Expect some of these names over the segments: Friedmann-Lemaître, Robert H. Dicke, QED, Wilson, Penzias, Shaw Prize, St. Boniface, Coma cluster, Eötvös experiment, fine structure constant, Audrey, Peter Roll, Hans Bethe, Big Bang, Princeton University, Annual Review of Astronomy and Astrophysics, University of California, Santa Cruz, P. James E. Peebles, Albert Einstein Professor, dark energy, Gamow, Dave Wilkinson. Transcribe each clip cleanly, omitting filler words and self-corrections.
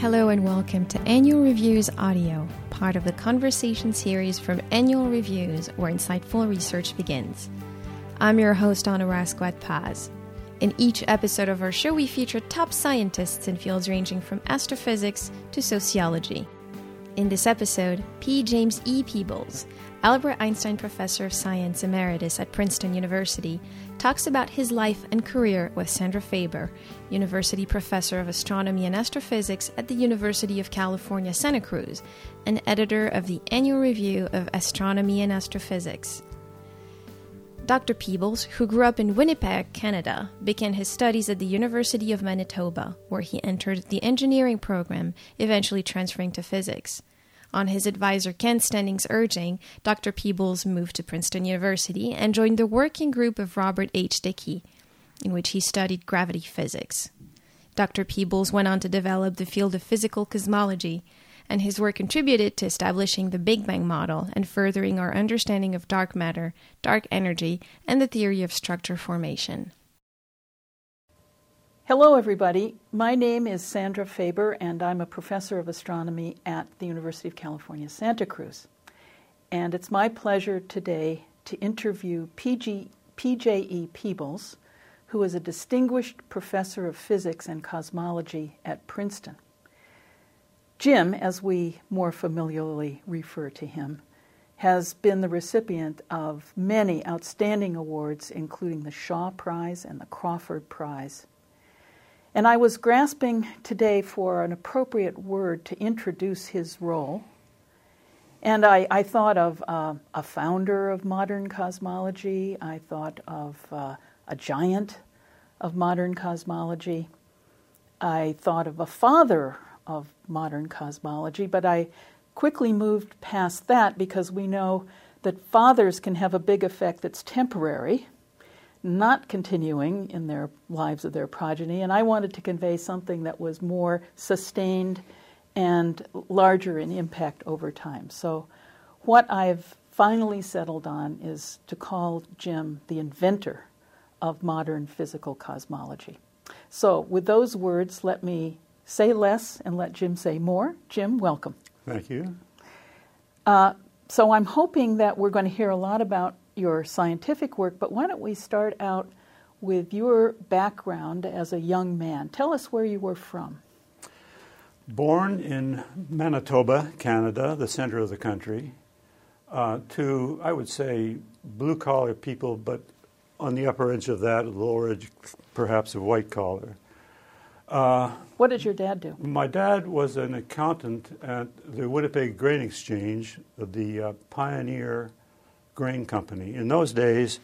Hello and welcome to Annual Review's Audio, part of the conversation series from Annual Reviews, where insightful research begins. I'm your host, Ana Rascueta Paz. In each episode of our show, we feature top scientists in fields ranging from astrophysics to sociology. In this episode, P. James E. Peebles, Albert Einstein Professor of Science Emeritus at Princeton University, talks about his life and career with Sandra Faber, University Professor of Astronomy and Astrophysics at the University of California, Santa Cruz, and editor of the Annual Review of Astronomy and Astrophysics. Dr. Peebles, who grew up in Winnipeg, Canada, began his studies at the University of Manitoba, where he entered the engineering program, eventually transferring to physics. On his advisor Ken Standing's urging, Dr. Peebles moved to Princeton University and joined the working group of Robert H. Dicke, in which he studied gravity physics. Dr. Peebles went on to develop the field of physical cosmology, and his work contributed to establishing the Big Bang model and furthering our understanding of dark matter, dark energy, and the theory of structure formation. Hello, everybody. My name is Sandra Faber, and I'm a professor of astronomy at the University of California, Santa Cruz. And it's my pleasure today to interview P.J.E. Peebles, who is a distinguished professor of physics and cosmology at Princeton. Jim, as we more familiarly refer to him, has been the recipient of many outstanding awards, including the Shaw Prize and the Crawford Prize. And I was grasping today for an appropriate word to introduce his role. And I thought of a founder of modern cosmology. I thought of a giant of modern cosmology. I thought of a father of modern cosmology, but I quickly moved past that because we know that fathers can have a big effect that's temporary, not continuing in their lives of their progeny, and I wanted to convey something that was more sustained and larger in impact over time. So what I've finally settled on is to call Jim the inventor of modern physical cosmology. So with those words, let me say less and let Jim say more. Jim, welcome. Thank you. So I'm hoping that we're going to hear a lot about your scientific work, but why don't we start out with your background as a young man. Tell us where you were from. Born in Manitoba, Canada, the center of the country, to, I would say, blue-collar people, but on the upper edge of that, the lower edge, perhaps, of white-collar. What did your dad do? My dad was an accountant at the Winnipeg Grain Exchange, the Pioneer Grain Company. In those days,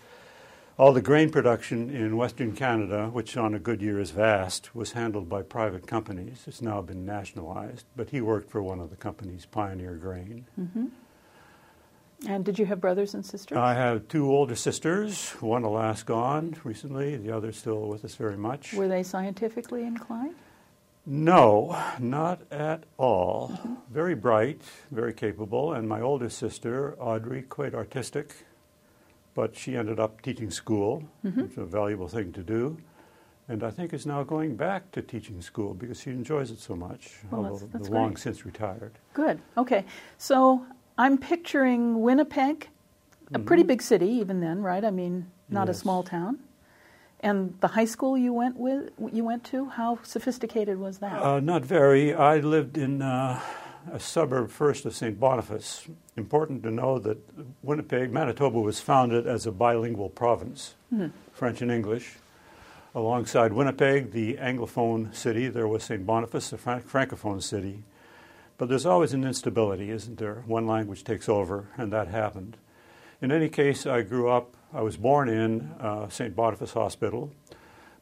all the grain production in Western Canada, which on a good year is vast, was handled by private companies. It's now been nationalized, but he worked for one of the companies, Pioneer Grain. Mm-hmm. And did you have brothers and sisters? I have two older sisters, one a last gone recently, the other still with us very much. Were they scientifically inclined? No, not at all. Mm-hmm. Very bright, very capable, and my older sister, Audrey, quite artistic, but she ended up teaching school, mm-hmm. which is a valuable thing to do, and I think is now going back to teaching school because she enjoys it so much, well, although that's long great. Since retired. Good, okay. So I'm picturing Winnipeg, a pretty big city even then, right? I mean, not yes. a small town. And the high school you went to, how sophisticated was that? Not very. I lived in a suburb first of St. Boniface. Important to know that Winnipeg, Manitoba, was founded as a bilingual province, French and English. Alongside Winnipeg, the Anglophone city, there was St. Boniface, a Francophone city. But there's always an instability, isn't there? One language takes over, and that happened. In any case, I grew up, I was born in St. Boniface Hospital,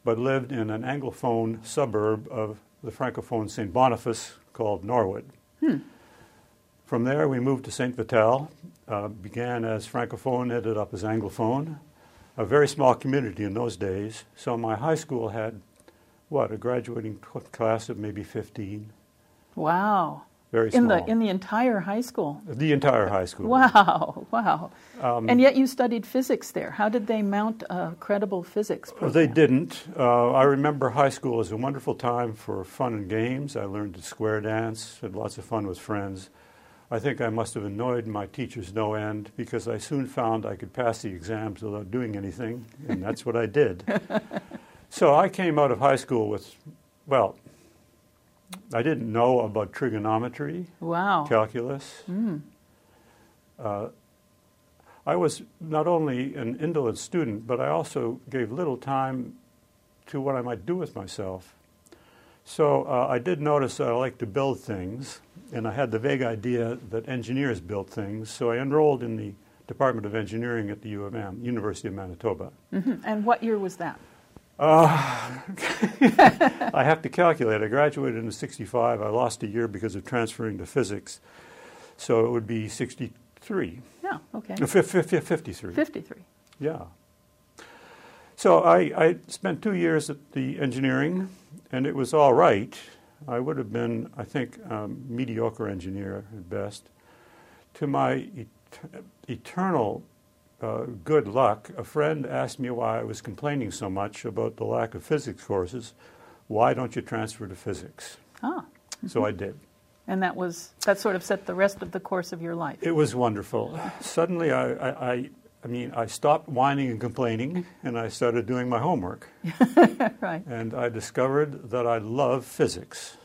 but lived in an Anglophone suburb of the Francophone St. Boniface called Norwood. From there, we moved to St. Vital, began as Francophone, ended up as Anglophone, a very small community in those days. So my high school had, a graduating class of maybe 15. Wow. Very small. In the entire high school? The entire high school. Wow, wow. And yet you studied physics there. How did they mount a credible physics program? They didn't. I remember high school as a wonderful time for fun and games. I learned to square dance, had lots of fun with friends. I think I must have annoyed my teachers no end, because I soon found I could pass the exams without doing anything, and that's what I did. So I came out of high school with, well, I didn't know about trigonometry, wow, calculus. Mm. I was not only an indolent student, but I also gave little time to what I might do with myself. So I did notice that I liked to build things, and I had the vague idea that engineers built things, so I enrolled in the Department of Engineering at the U of M, University of Manitoba. Mm-hmm. And what year was that? I have to calculate. I graduated in '65. I lost a year because of transferring to physics, so it would be 63. Yeah, okay. 53. 53. Yeah. So I spent 2 years at the engineering, and it was all right. I would have been, I think, a mediocre engineer at best. To my eternal good luck, a friend asked me why I was complaining so much about the lack of physics courses. Why don't you transfer to physics? Ah. Mm-hmm. So I did. And that sort of set the rest of the course of your life. It was wonderful. Suddenly, I stopped whining and complaining, and I started doing my homework. Right. And I discovered that I love physics.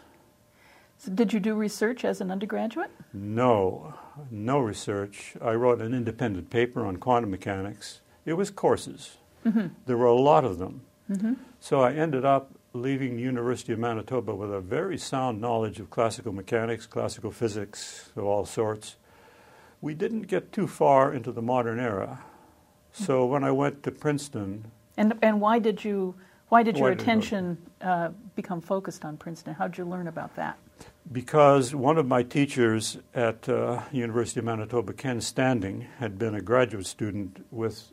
So did you do research as an undergraduate? No, no research. I wrote an independent paper on quantum mechanics. It was courses. Mm-hmm. There were a lot of them. Mm-hmm. So I ended up leaving the University of Manitoba with a very sound knowledge of classical mechanics, classical physics of all sorts. We didn't get too far into the modern era. So when I went to Princeton... And why did your attention become focused on Princeton? How did you learn about that? Because one of my teachers at University of Manitoba, Ken Standing, had been a graduate student with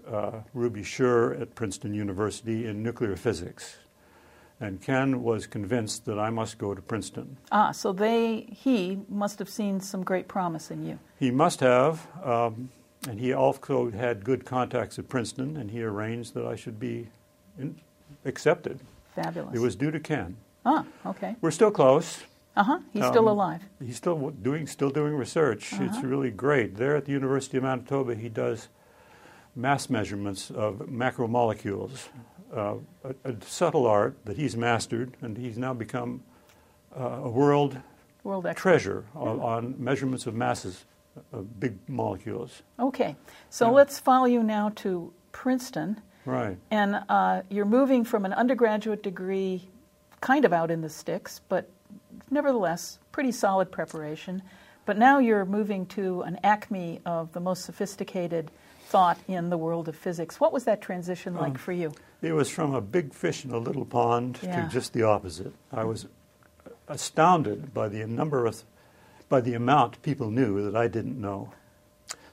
Ruby Schur at Princeton University in nuclear physics. And Ken was convinced that I must go to Princeton. Ah, so he must have seen some great promise in you. He must have, and he also had good contacts at Princeton, and he arranged that I should be accepted. Fabulous. It was due to Ken. Ah, okay. We're still close. Uh-huh. He's still alive. He's still doing research. Uh-huh. It's really great. There at the University of Manitoba, he does mass measurements of macromolecules, a subtle art that he's mastered, and he's now become a world treasure on measurements of masses of big molecules. Okay. So let's follow you now to Princeton. Right. And you're moving from an undergraduate degree kind of out in the sticks, but nevertheless, pretty solid preparation. But now you're moving to an acme of the most sophisticated thought in the world of physics. What was that transition like for you? It was from a big fish in a little pond to just the opposite. I was astounded by the amount people knew that I didn't know.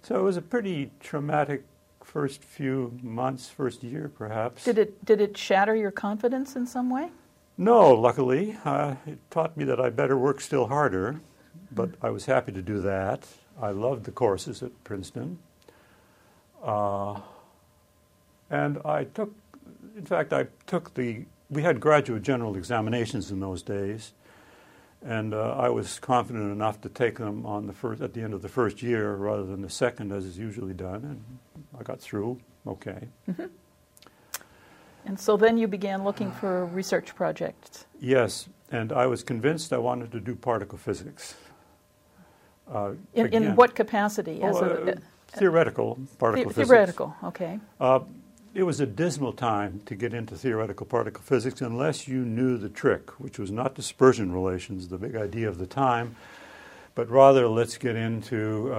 So it was a pretty traumatic first few months, first year perhaps. Did it shatter your confidence in some way? No, luckily. It taught me that I better work still harder, but I was happy to do that. I loved the courses at Princeton. And I took, in fact, we had graduate general examinations in those days, and I was confident enough to take them at the end of the first year rather than the second, as is usually done, and I got through okay. Mm-hmm. And so then you began looking for research projects. Yes, and I was convinced I wanted to do particle physics. In what capacity? Theoretical particle physics. Theoretical, okay. It was a dismal time to get into theoretical particle physics unless you knew the trick, which was not dispersion relations, the big idea of the time, but rather let's get into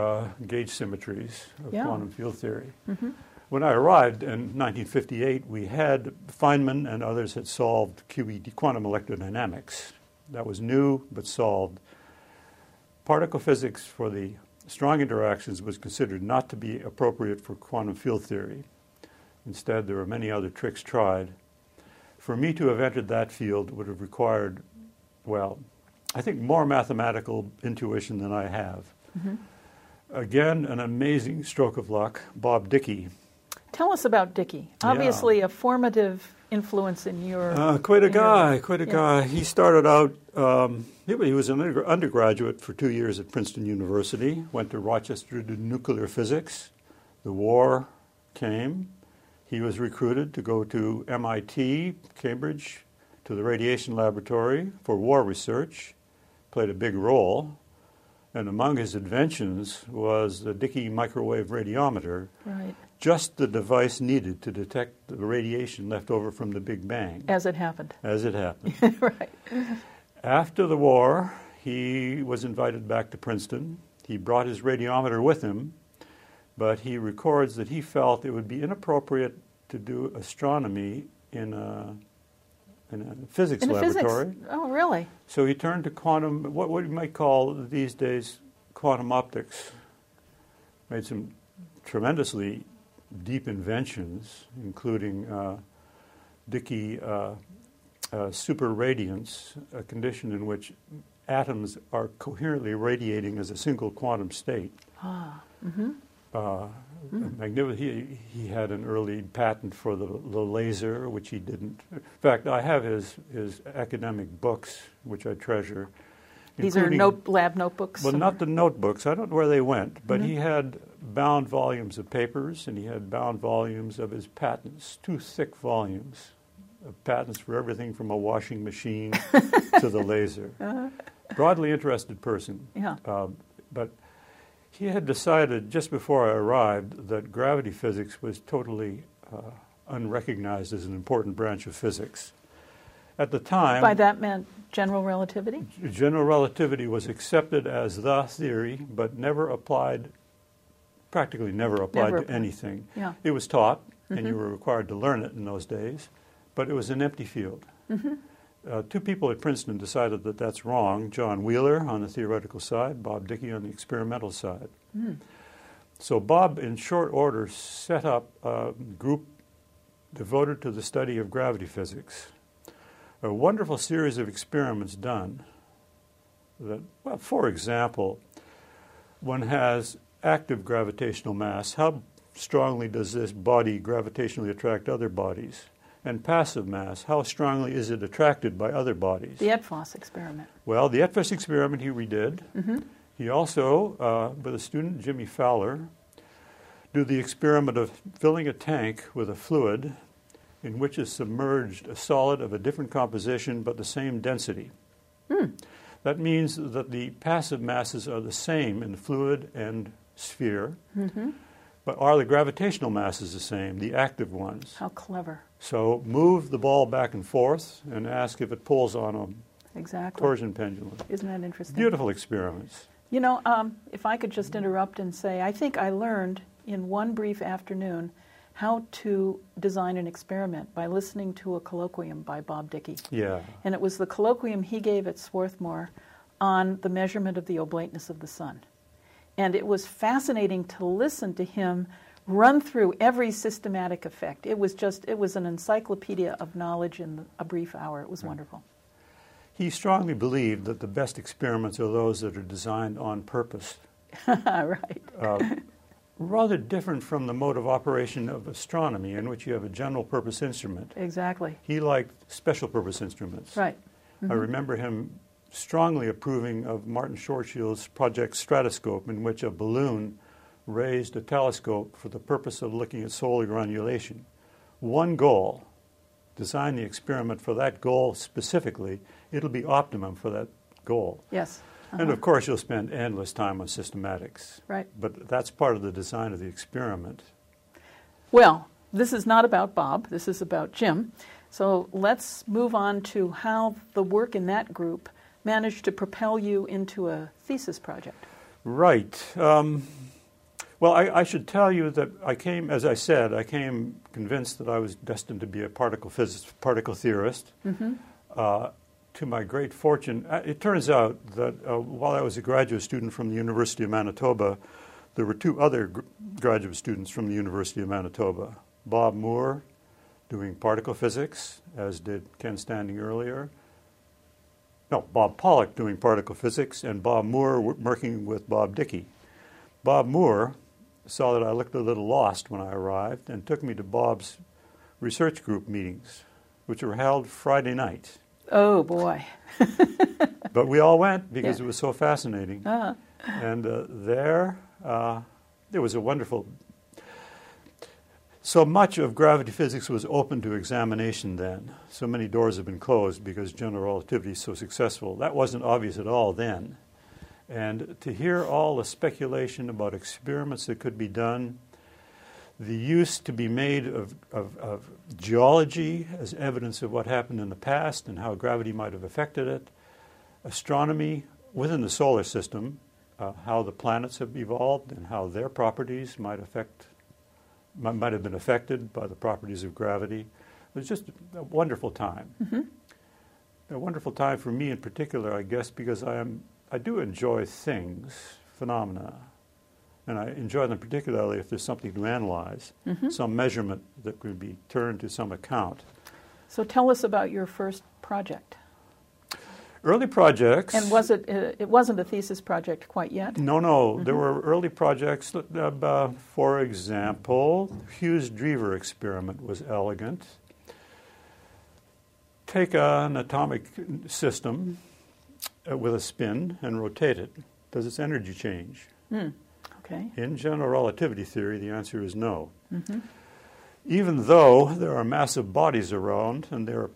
gauge symmetries of quantum field theory. Mm-hmm. When I arrived in 1958, we had Feynman and others had solved QED, quantum electrodynamics. That was new but solved. Particle physics for the strong interactions was considered not to be appropriate for quantum field theory. Instead, there were many other tricks tried. For me to have entered that field would have required, well, I think, more mathematical intuition than I have. Mm-hmm. Again, an amazing stroke of luck, Bob Dicke. Tell us about Dicke. Obviously a formative influence in your... Quite a guy. He started out, he was an undergraduate for 2 years at Princeton University, went to Rochester to do nuclear physics. The war came. He was recruited to go to MIT, Cambridge, to the radiation laboratory for war research, played a big role. And among his inventions was the Dicke microwave radiometer, right, just the device needed to detect the radiation left over from the Big Bang. As it happened. As it happened. Right. After the war, he was invited back to Princeton. He brought his radiometer with him, but he records that he felt it would be inappropriate to do astronomy in a physics laboratory. Physics? Oh, really? So he turned to quantum, what we might call these days quantum optics. Made some tremendously deep inventions, including Dicke superradiance, a condition in which atoms are coherently radiating as a single quantum state. Ah, mm-hmm. He had an early patent for the laser, which he didn't. In fact, I have his academic books, which I treasure. These are lab notebooks? Well, not the notebooks. I don't know where they went. But he had bound volumes of papers, and he had bound volumes of his patents, 2 thick volumes of patents for everything from a washing machine to the laser. Broadly interested person. Yeah. But... he had decided just before I arrived that gravity physics was totally unrecognized as an important branch of physics. At the time... By that meant general relativity? General relativity was accepted as the theory, but never applied, practically never applied to anything. Yeah. It was taught, and you were required to learn it in those days, but it was an empty field. Mm-hmm. 2 people at Princeton decided that that's wrong, John Wheeler on the theoretical side, Bob Dicke on the experimental side. Mm. So Bob, in short order, set up a group devoted to the study of gravity physics. A wonderful series of experiments done that, well, for example, one has active gravitational mass. How strongly does this body gravitationally attract other bodies? And passive mass, how strongly is it attracted by other bodies? The Eötvös experiment. Well, the Eötvös experiment he redid. Mm-hmm. He also, with a student, Jimmy Fowler, did the experiment of filling a tank with a fluid in which is submerged a solid of a different composition but the same density. Mm. That means that the passive masses are the same in fluid and sphere. Mm-hmm. But are the gravitational masses the same, the active ones? How clever. So move the ball back and forth and ask if it pulls on a torsion pendulum. Isn't that interesting? Beautiful experiments. You know, if I could just interrupt and say, I think I learned in one brief afternoon how to design an experiment by listening to a colloquium by Bob Dicke. Yeah. And it was the colloquium he gave at Swarthmore on the measurement of the oblateness of the sun. And it was fascinating to listen to him run through every systematic effect. It was an encyclopedia of knowledge in a brief hour. It was wonderful. He strongly believed that the best experiments are those that are designed on purpose. Right. Rather different from the mode of operation of astronomy, in which you have a general purpose instrument. Exactly. He liked special purpose instruments. Right. Mm-hmm. I remember him strongly approving of Martin Schwarzschild's Project Stratoscope, in which a balloon raised a telescope for the purpose of looking at solar granulation. One goal, design the experiment for that goal specifically, it'll be optimum for that goal. Yes. Uh-huh. And of course you'll spend endless time on systematics. Right. But that's part of the design of the experiment. Well, this is not about Bob, this is about Jim. So let's move on to how the work in that group managed to propel you into a thesis project. Right. Well, I should tell you that I came, as I said, I came convinced that I was destined to be a particle theorist. Mm-hmm. To my great fortune, it turns out that while I was a graduate student from the University of Manitoba, there were 2 other graduate students from the University of Manitoba. Bob Moore doing particle physics, as did Ken Standing earlier. no, Bob Pollock doing particle physics, and Bob Moore working with Bob Dicke. Bob Moore saw that I looked a little lost when I arrived and took me to Bob's research group meetings, which were held Friday night. Oh, boy. But we all went because it was so fascinating. Uh-huh. And there was a wonderful... So much of gravity physics was open to examination then. So many doors have been closed because general relativity is so successful. That wasn't obvious at all then. And to hear all the speculation about experiments that could be done, the use to be made of geology as evidence of what happened in the past and how gravity might have affected it, astronomy within the solar system, how the planets have evolved and how their properties might have been affected by the properties of gravity. It was just a wonderful time. Mm-hmm. A wonderful time for me in particular, I guess, because I do enjoy things, phenomena, and I enjoy them particularly if there's something to analyze, mm-hmm. some measurement that could be turned to some account. So tell us about your first project. Early projects. And was it wasn't a thesis project quite yet? No. Mm-hmm. There were early projects. For example, Hughes-Drever experiment was elegant. Take an atomic system with a spin and rotate it. Does its energy change? Mm. Okay. In general relativity theory, the answer is no. Mm-hmm. Even though there are massive bodies around and there are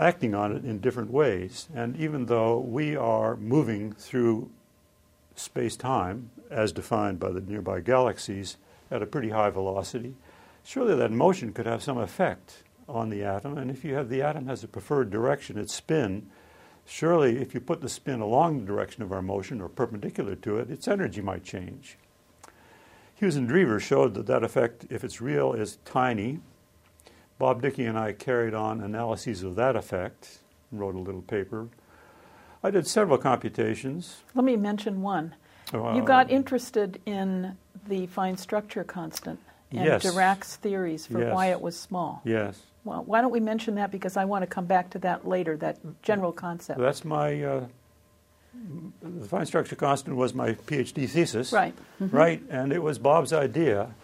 acting on it in different ways. And even though we are moving through space-time, as defined by the nearby galaxies, at a pretty high velocity, surely that motion could have some effect on the atom. And if you have the atom has a preferred direction, its spin, surely if you put the spin along the direction of our motion or perpendicular to it, its energy might change. Hughes and Drever showed that effect, if it's real, is tiny. Bob Dicke and I carried on analyses of that effect and wrote a little paper. I did several computations. Let me mention one. You got interested in the fine structure constant and Dirac's theories for why it was small. Yes. Well, why don't we mention that, because I want to come back to that later, that general concept. That's my... the fine structure constant was my Ph.D. thesis. Right. Mm-hmm. Right, and it was Bob's idea.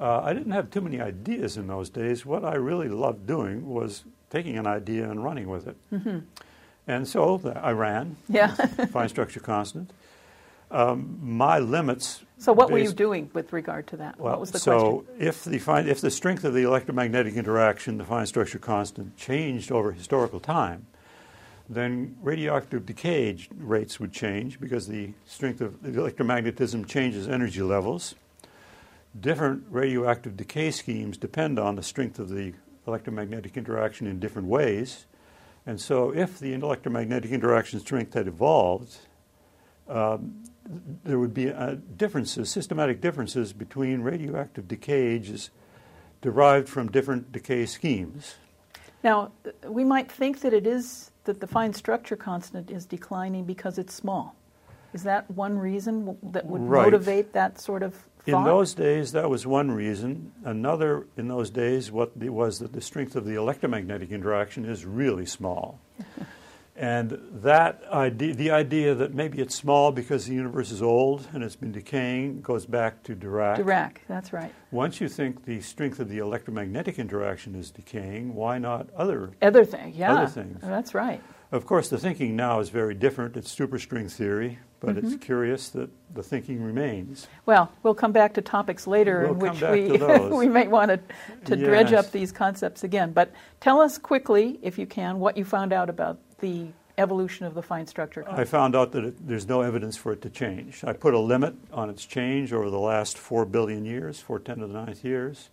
I didn't have too many ideas in those days. What I really loved doing was taking an idea and running with it. Mm-hmm. And so I ran. Yeah. Fine structure constant. My limits. So what were you doing with regard to that? Well, what was the question? So if the strength of the electromagnetic interaction, the fine structure constant, changed over historical time, then radioactive decay rates would change because the strength of electromagnetism changes energy levels. Different radioactive decay schemes depend on the strength of the electromagnetic interaction in different ways. And so if the electromagnetic interaction strength had evolved, there would be differences, systematic differences between radioactive decay ages derived from different decay schemes. Now, we might think that the fine structure constant is declining because it's small. Is that one reason that would motivate that sort of thought? In those days, that was one reason. Another, in those days, was that the strength of the electromagnetic interaction is really small. And that idea, the idea that maybe it's small because the universe is old and it's been decaying, goes back to Dirac. Dirac, that's right. Once you think the strength of the electromagnetic interaction is decaying, why not other things? That's right. Of course, the thinking now is very different. It's superstring theory, but mm-hmm. it's curious that the thinking remains. Well, we'll come back to topics later in which we may want to dredge up these concepts again. But tell us quickly, if you can, what you found out about the evolution of the fine structure constant. I found out that there's no evidence for it to change. I put a limit on its change over the last 4 billion years, 4 10^9 years,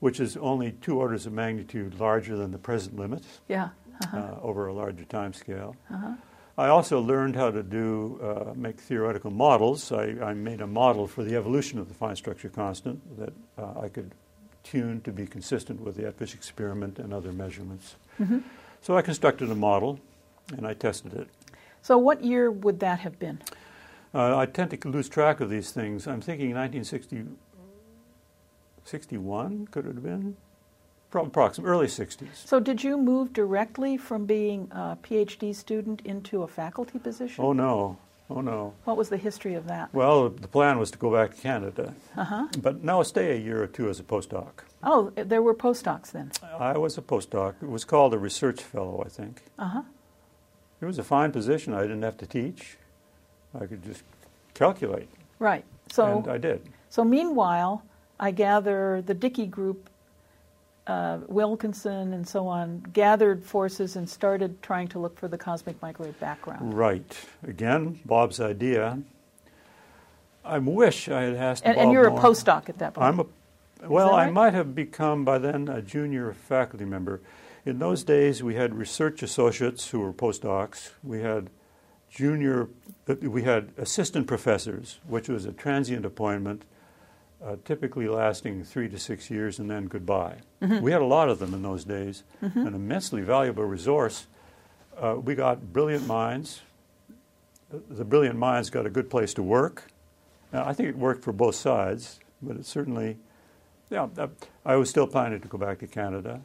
which is only 2 orders of magnitude larger than the present limit. Yeah. Uh-huh. Over a larger time scale. Uh-huh. I also learned how to make theoretical models. I made a model for the evolution of the fine structure constant that I could tune to be consistent with the Eötvös experiment and other measurements. Mm-hmm. So I constructed a model and I tested it. So what year would that have been? I tend to lose track of these things. I'm thinking 1961, could it have been? Approximately early 60s. So did you move directly from being a PhD student into a faculty position? Oh, no. Oh, no. What was the history of that? Well, the plan was to go back to Canada, but now stay a year or two as a postdoc. Oh, there were postdocs then? I was a postdoc. It was called a research fellow, I think. It was a fine position. I didn't have to teach. I could just calculate. Right. So, and I did. So meanwhile, I gather the Dicke group, Wilkinson and so on, gathered forces and started trying to look for the cosmic microwave background. Right. Again, Bob's idea. I wish I had asked Bob. And you're more. A postdoc at that point. I might have become by then a junior faculty member. In those days, we had research associates who were postdocs. We had assistant professors, which was a transient appointment. Typically lasting 3 to 6 years and then goodbye. We had a lot of them in those days, an immensely valuable resource. We got brilliant minds. The brilliant minds got a good place to work. I think it worked for both sides, but it certainly, I was still planning to go back to Canada.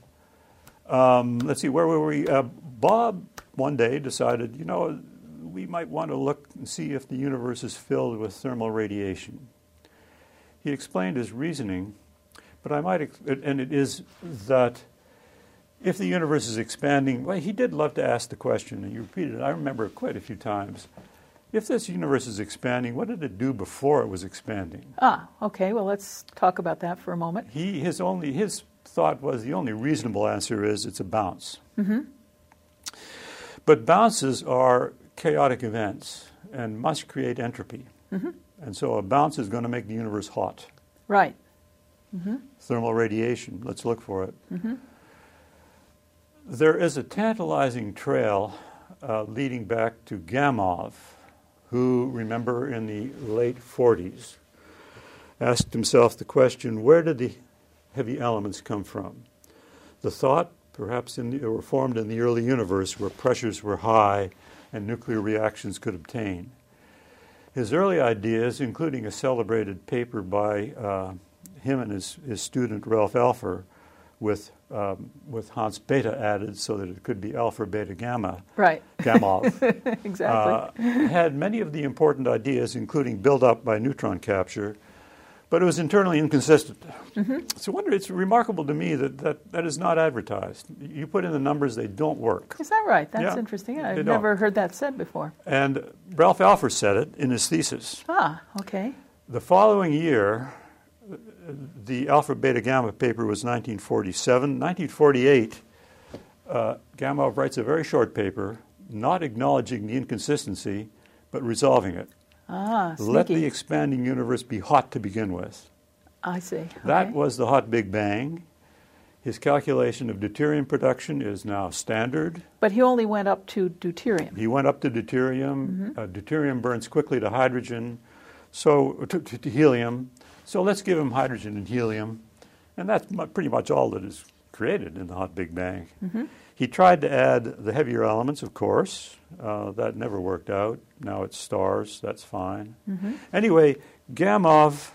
Let's see, where were we? Bob one day decided, we might want to look and see if the universe is filled with thermal radiation. He explained his reasoning, but it is that if the universe is expanding, well, he did love to ask the question, and he repeated it. I remember quite a few times. If this universe is expanding, what did it do before it was expanding? Okay. Well, let's talk about that for a moment. His thought was the only reasonable answer is it's a bounce. But bounces are chaotic events and must create entropy. And so a bounce is going to make the universe hot. Right. Thermal radiation. Let's look for it. There is a tantalizing trail leading back to Gamow, who, remember, in the late 40s, asked himself the question, where did the heavy elements come from? The thought, perhaps were formed in the early universe where pressures were high and nuclear reactions could obtain. His early ideas, including a celebrated paper by him and his student Ralph Alpher, with Hans Bethe added so that it could be Alpha Beta Gamma. Right. Gamow. Exactly. Had many of the important ideas, including build-up by neutron capture, but it was internally inconsistent. So it's remarkable to me that is not advertised. You put in the numbers, they don't work. Is that right? That's interesting. I've never heard that said before. And Ralph Alpher said it in his thesis. Okay. The following year, the Alpha Beta Gamma paper was 1947. 1948, Gamow writes a very short paper, not acknowledging the inconsistency, but resolving it. Let the expanding universe be hot to begin with. I see. Okay. That was the hot Big Bang. His calculation of deuterium production is now standard. But he only went up to deuterium. He went up to deuterium. Deuterium burns quickly to hydrogen, to helium. So let's give him hydrogen and helium. And that's pretty much all that is created in the hot Big Bang. He tried to add the heavier elements, of course. That never worked out. Now it's stars. That's fine. Anyway, Gamow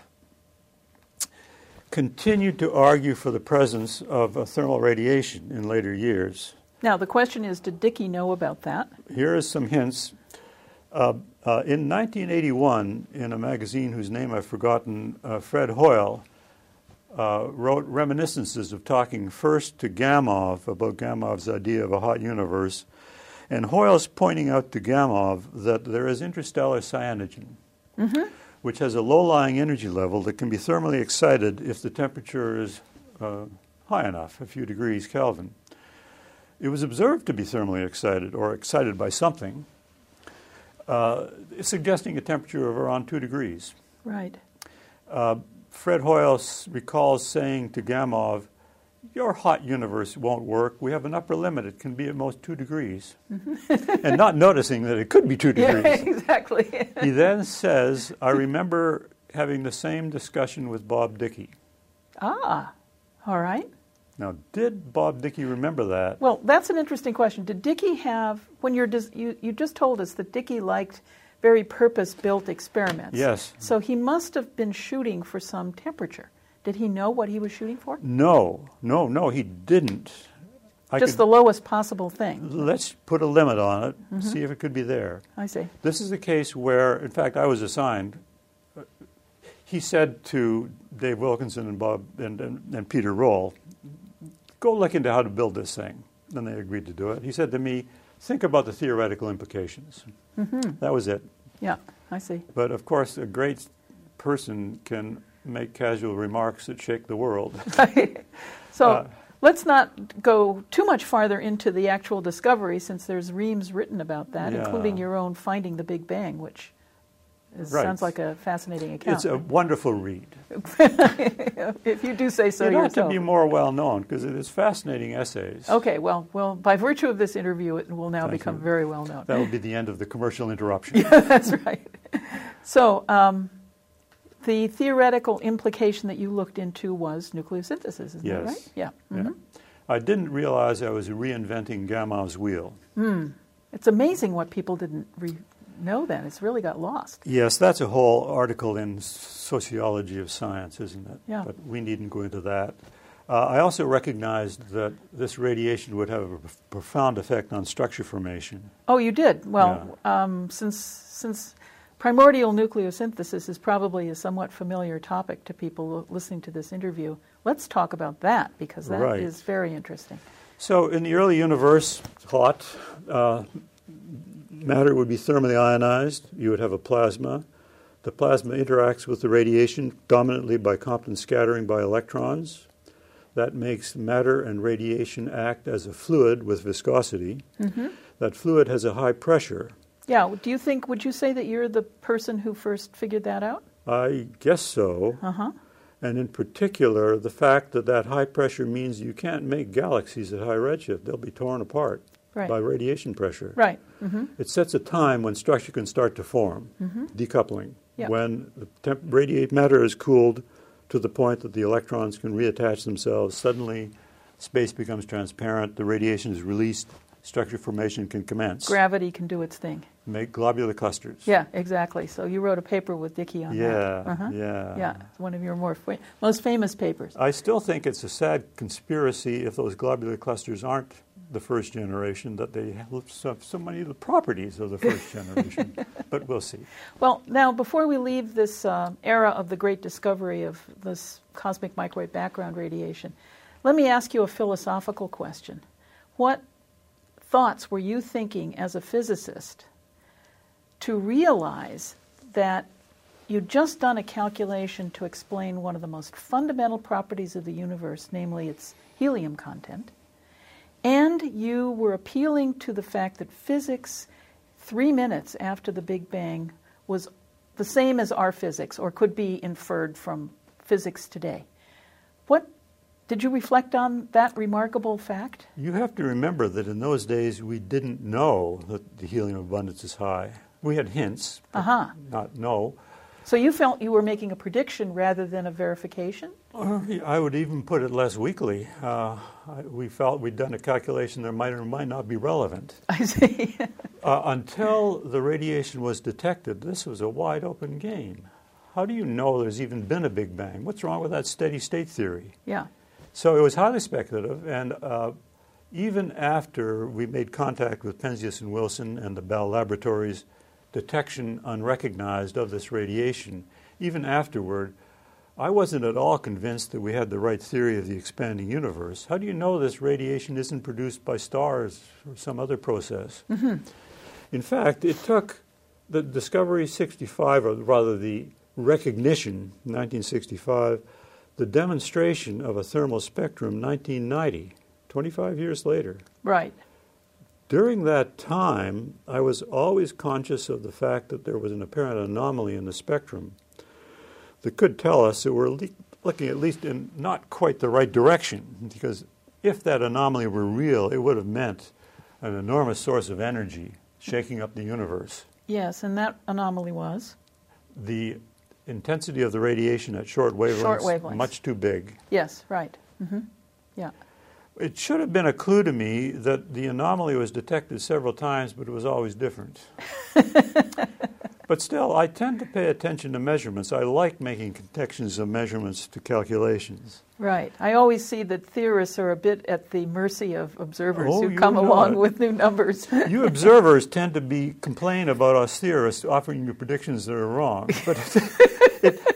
continued to argue for the presence of thermal radiation in later years. Now, the question is, did Dicke know about that? Here are some hints. In 1981, in a magazine whose name I've forgotten, Fred Hoyle, wrote reminiscences of talking first to Gamow about Gamow's idea of a hot universe, and Hoyle's pointing out to Gamow that there is interstellar cyanogen, which has a low-lying energy level that can be thermally excited if the temperature is high enough, a few degrees Kelvin. It was observed to be thermally excited or excited by something, suggesting a temperature of around 2 degrees. Right. Fred Hoyle recalls saying to Gamow, your hot universe won't work. We have an upper limit. It can be at most 2 degrees. And not noticing that it could be 2 degrees. Yeah, exactly. He then says, I remember having the same discussion with Bob Dicke. All right. Now, did Bob Dicke remember that? Well, that's an interesting question. Did Dicke have, you just told us that Dicke liked very purpose-built experiments. Yes. So he must have been shooting for some temperature. Did he know what he was shooting for? No, no, no, he didn't. Just the lowest possible thing. Let's put a limit on it, mm-hmm. see if it could be there. I see. This is the case where, in fact, I was assigned. He said to Dave Wilkinson and Bob and Peter Roll, go look into how to build this thing. And they agreed to do it. He said to me, think about the theoretical implications. Mm-hmm. That was it. Yeah, I see. But, of course, a great person can make casual remarks that shake the world. So let's not go too much farther into the actual discovery, since there's reams written about that, yeah. including your own Finding the Big Bang, which is, right. sounds like a fascinating account. It's a wonderful read. If you do say so yourself. It ought to be more well-known, because it is fascinating essays. Okay, well, by virtue of this interview, it will now become very well-known. That will be the end of the commercial interruption. Yeah, that's right. So... the theoretical implication that you looked into was nucleosynthesis, isn't that right? Yeah. Mm-hmm. Yeah. I didn't realize I was reinventing Gamow's wheel. Mm. It's amazing what people didn't know then. It's really got lost. Yes, that's a whole article in Sociology of Science, isn't it? Yeah. But we needn't go into that. I also recognized that this radiation would have a profound effect on structure formation. Oh, you did? Well, yeah. Since primordial nucleosynthesis is probably a somewhat familiar topic to people listening to this interview. Let's talk about that, because that is very interesting. So in the early universe thought, matter would be thermally ionized. You would have a plasma. The plasma interacts with the radiation dominantly by Compton scattering by electrons. That makes matter and radiation act as a fluid with viscosity. Mm-hmm. That fluid has a high pressure. Yeah. Do you think, would you say that you're the person who first figured that out? I guess so. Uh-huh. And in particular, the fact that that high pressure means you can't make galaxies at high redshift. They'll be torn apart by radiation pressure. Right. Mm-hmm. It sets a time when structure can start to form, mm-hmm. decoupling, when the matter is cooled to the point that the electrons can reattach themselves. Suddenly, space becomes transparent. The radiation is released. Structure formation can commence. Gravity can do its thing. Make globular clusters. Yeah, exactly. So you wrote a paper with Dicke on that. Uh-huh. Yeah. It's one of your most famous papers. I still think it's a sad conspiracy, if those globular clusters aren't the first generation, that they have so many of the properties of the first generation. But we'll see. Well, now, before we leave this era of the great discovery of this cosmic microwave background radiation, let me ask you a philosophical question. What thoughts were you thinking as a physicist to realize that you'd just done a calculation to explain one of the most fundamental properties of the universe, namely its helium content, and you were appealing to the fact that physics 3 minutes after the Big Bang was the same as our physics, or could be inferred from physics today? Did you reflect on that remarkable fact? You have to remember that in those days we didn't know that the helium abundance is high. We had hints, but not know. So you felt you were making a prediction rather than a verification? I would even put it less weakly. We felt we'd done a calculation that might or might not be relevant. I see. Until the radiation was detected, this was a wide-open game. How do you know there's even been a Big Bang? What's wrong with that steady-state theory? Yeah. So it was highly speculative, and even after we made contact with Penzias and Wilson and the Bell Laboratories, detection unrecognized of this radiation, even afterward, I wasn't at all convinced that we had the right theory of the expanding universe. How do you know this radiation isn't produced by stars or some other process? Mm-hmm. In fact, it took the discovery 65, or rather the recognition 1965, the demonstration of a thermal spectrum, 1990, 25 years later. Right. During that time, I was always conscious of the fact that there was an apparent anomaly in the spectrum that could tell us that we're looking at least in not quite the right direction, because if that anomaly were real, it would have meant an enormous source of energy shaking up the universe. Yes, and that anomaly was? The intensity of the radiation at short wavelengths, much too big. Yes, right. Mm-hmm. Yeah. It should have been a clue to me that the anomaly was detected several times, but it was always different. But still, I tend to pay attention to measurements. I like making connections of measurements to calculations. Right. I always see that theorists are a bit at the mercy of observers who come along with new numbers. You observers tend to complain about us theorists offering you predictions that are wrong. But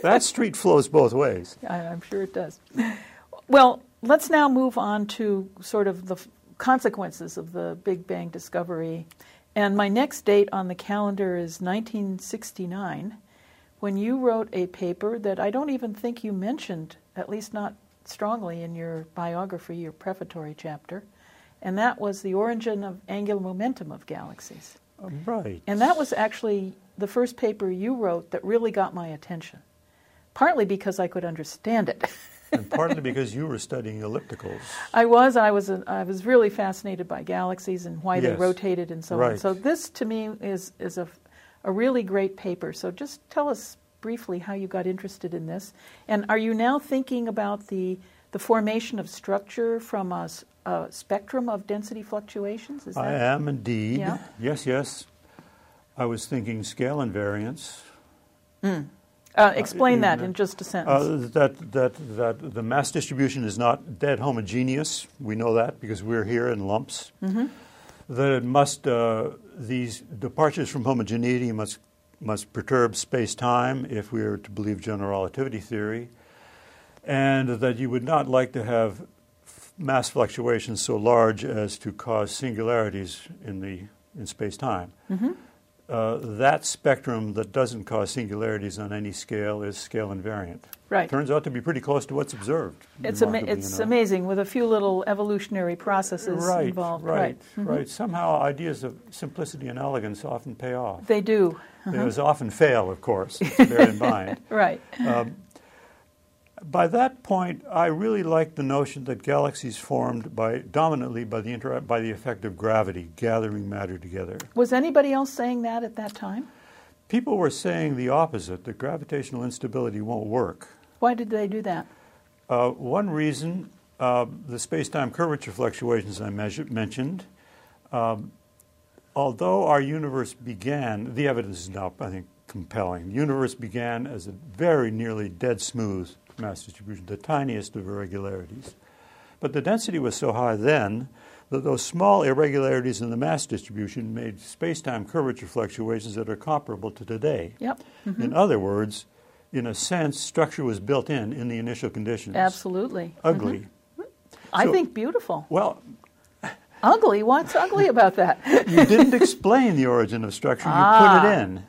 that street flows both ways. I'm sure it does. Well, let's now move on to sort of the consequences of the Big Bang discovery. And my next date on the calendar is 1969, when you wrote a paper that I don't even think you mentioned, at least not strongly in your biography, your prefatory chapter, and that was the origin of angular momentum of galaxies. Right. And that was actually the first paper you wrote that really got my attention, partly because I could understand it. And partly because you were studying ellipticals. I was, and I was really fascinated by galaxies and why they rotated and so on. So this, to me, is a really great paper. So just tell us briefly how you got interested in this. And are you now thinking about the formation of structure from a spectrum of density fluctuations? Is that... I am indeed. Yeah? Yes, yes. I was thinking scale invariance. Mm. Explain that in just a sentence. That the mass distribution is not dead homogeneous. We know that because we're here in lumps. Mm-hmm. That it must these departures from homogeneity must perturb space-time if we are to believe general relativity theory, and that you would not like to have mass fluctuations so large as to cause singularities in space-time. Mm-hmm. That spectrum that doesn't cause singularities on any scale is scale invariant. Right. Turns out to be pretty close to what's observed. It's amazing, with a few little evolutionary processes involved. Right. Mm-hmm. Right. Somehow ideas of simplicity and elegance often pay off. They do. Uh-huh. They often fail, of course. Bear in mind. Right. By that point, I really liked the notion that galaxies formed dominantly by the effect of gravity, gathering matter together. Was anybody else saying that at that time? People were saying the opposite, that gravitational instability won't work. Why did they do that? One reason, the space-time curvature fluctuations I mentioned. Although our universe began, the evidence is now, I think, compelling. The universe began as a very nearly dead smooth mass distribution, the tiniest of irregularities. But the density was so high then that those small irregularities in the mass distribution made space-time curvature fluctuations that are comparable to today. Yep. Mm-hmm. In other words, in a sense, structure was built in the initial conditions. Absolutely. Ugly. Mm-hmm. I think beautiful. Well... Ugly? What's ugly about that? You didn't explain the origin of structure. You put it in.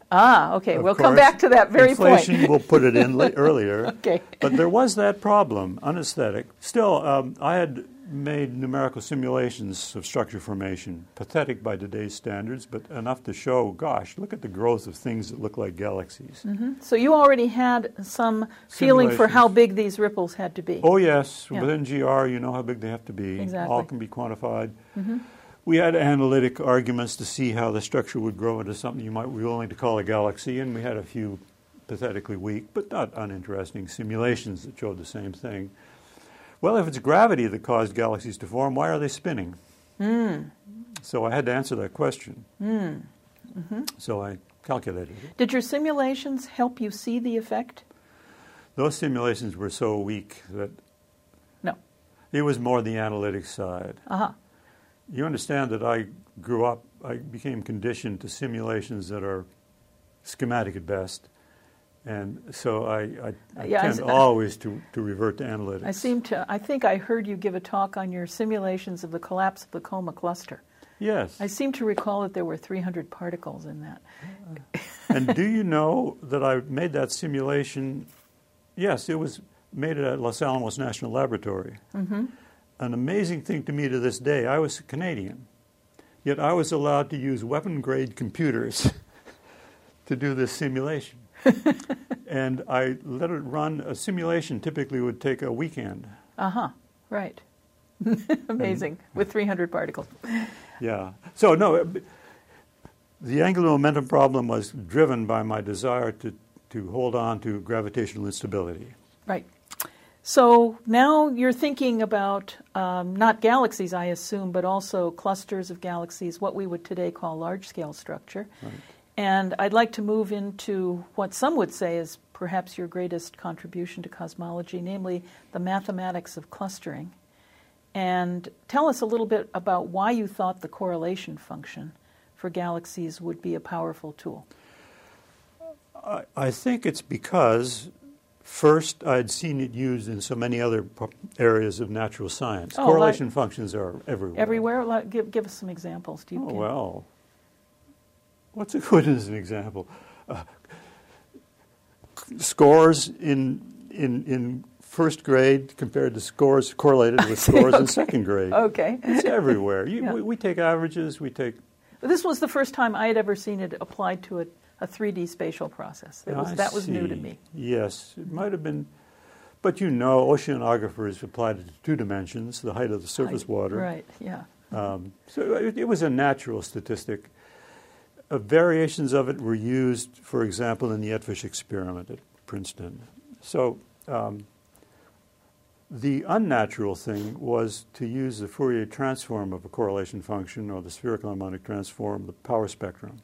Okay. We'll come back to that very point. Inflation, we'll put it in earlier. Okay. But there was that problem, unesthetic. Still, I had made numerical simulations of structure formation, pathetic by today's standards, but enough to show, gosh, look at the growth of things that look like galaxies. Mm-hmm. So you already had some feeling for how big these ripples had to be. Oh, yes. Yeah. Within GR, you know how big they have to be. Exactly. All can be quantified. Mm-hmm. We had analytic arguments to see how the structure would grow into something you might be willing to call a galaxy, and we had a few pathetically weak, but not uninteresting simulations that showed the same thing. Well, if it's gravity that caused galaxies to form, why are they spinning? Mm. So I had to answer that question. Mm. Mm-hmm. So I calculated it. Did your simulations help you see the effect? Those simulations were so weak that... No. It was more the analytic side. Uh-huh. You understand that I grew up, I became conditioned to simulations that are schematic at best. And so I tend always to revert to analytics. I think I heard you give a talk on your simulations of the collapse of the Coma cluster. Yes. I seem to recall that there were 300 particles in that. And do you know that I made that simulation? Yes, it was made at Los Alamos National Laboratory. Mm-hmm. An amazing thing to me to this day. I was Canadian, yet I was allowed to use weapon-grade computers to do this simulation. And I let it run. A simulation typically would take a weekend. Uh-huh. Right. Amazing. With 300 particles. Yeah. So, no, the angular momentum problem was driven by my desire to hold on to gravitational instability. Right. So now you're thinking about not galaxies, I assume, but also clusters of galaxies, what we would today call large-scale structure. Right. And I'd like to move into what some would say is perhaps your greatest contribution to cosmology, namely the mathematics of clustering. And tell us a little bit about why you thought the correlation function for galaxies would be a powerful tool. I think it's because, first, I'd seen it used in so many other areas of natural science. Oh, correlation like functions are everywhere. Everywhere? Like, give us some examples. Do you oh, well, what's a good as an example? Scores in first grade compared to scores correlated with scores okay. in second grade. Okay. It's everywhere. We take averages. We take. This was the first time I had ever seen it applied to a 3D spatial process. That was new to me. Yes, it might have been, but oceanographers applied it to 2 dimensions, the height of the surface water. Right, yeah. So it was a natural statistic. Variations of it were used, for example, in the Eötvös experiment at Princeton. So the unnatural thing was to use the Fourier transform of a correlation function or the spherical harmonic transform, the power spectrum.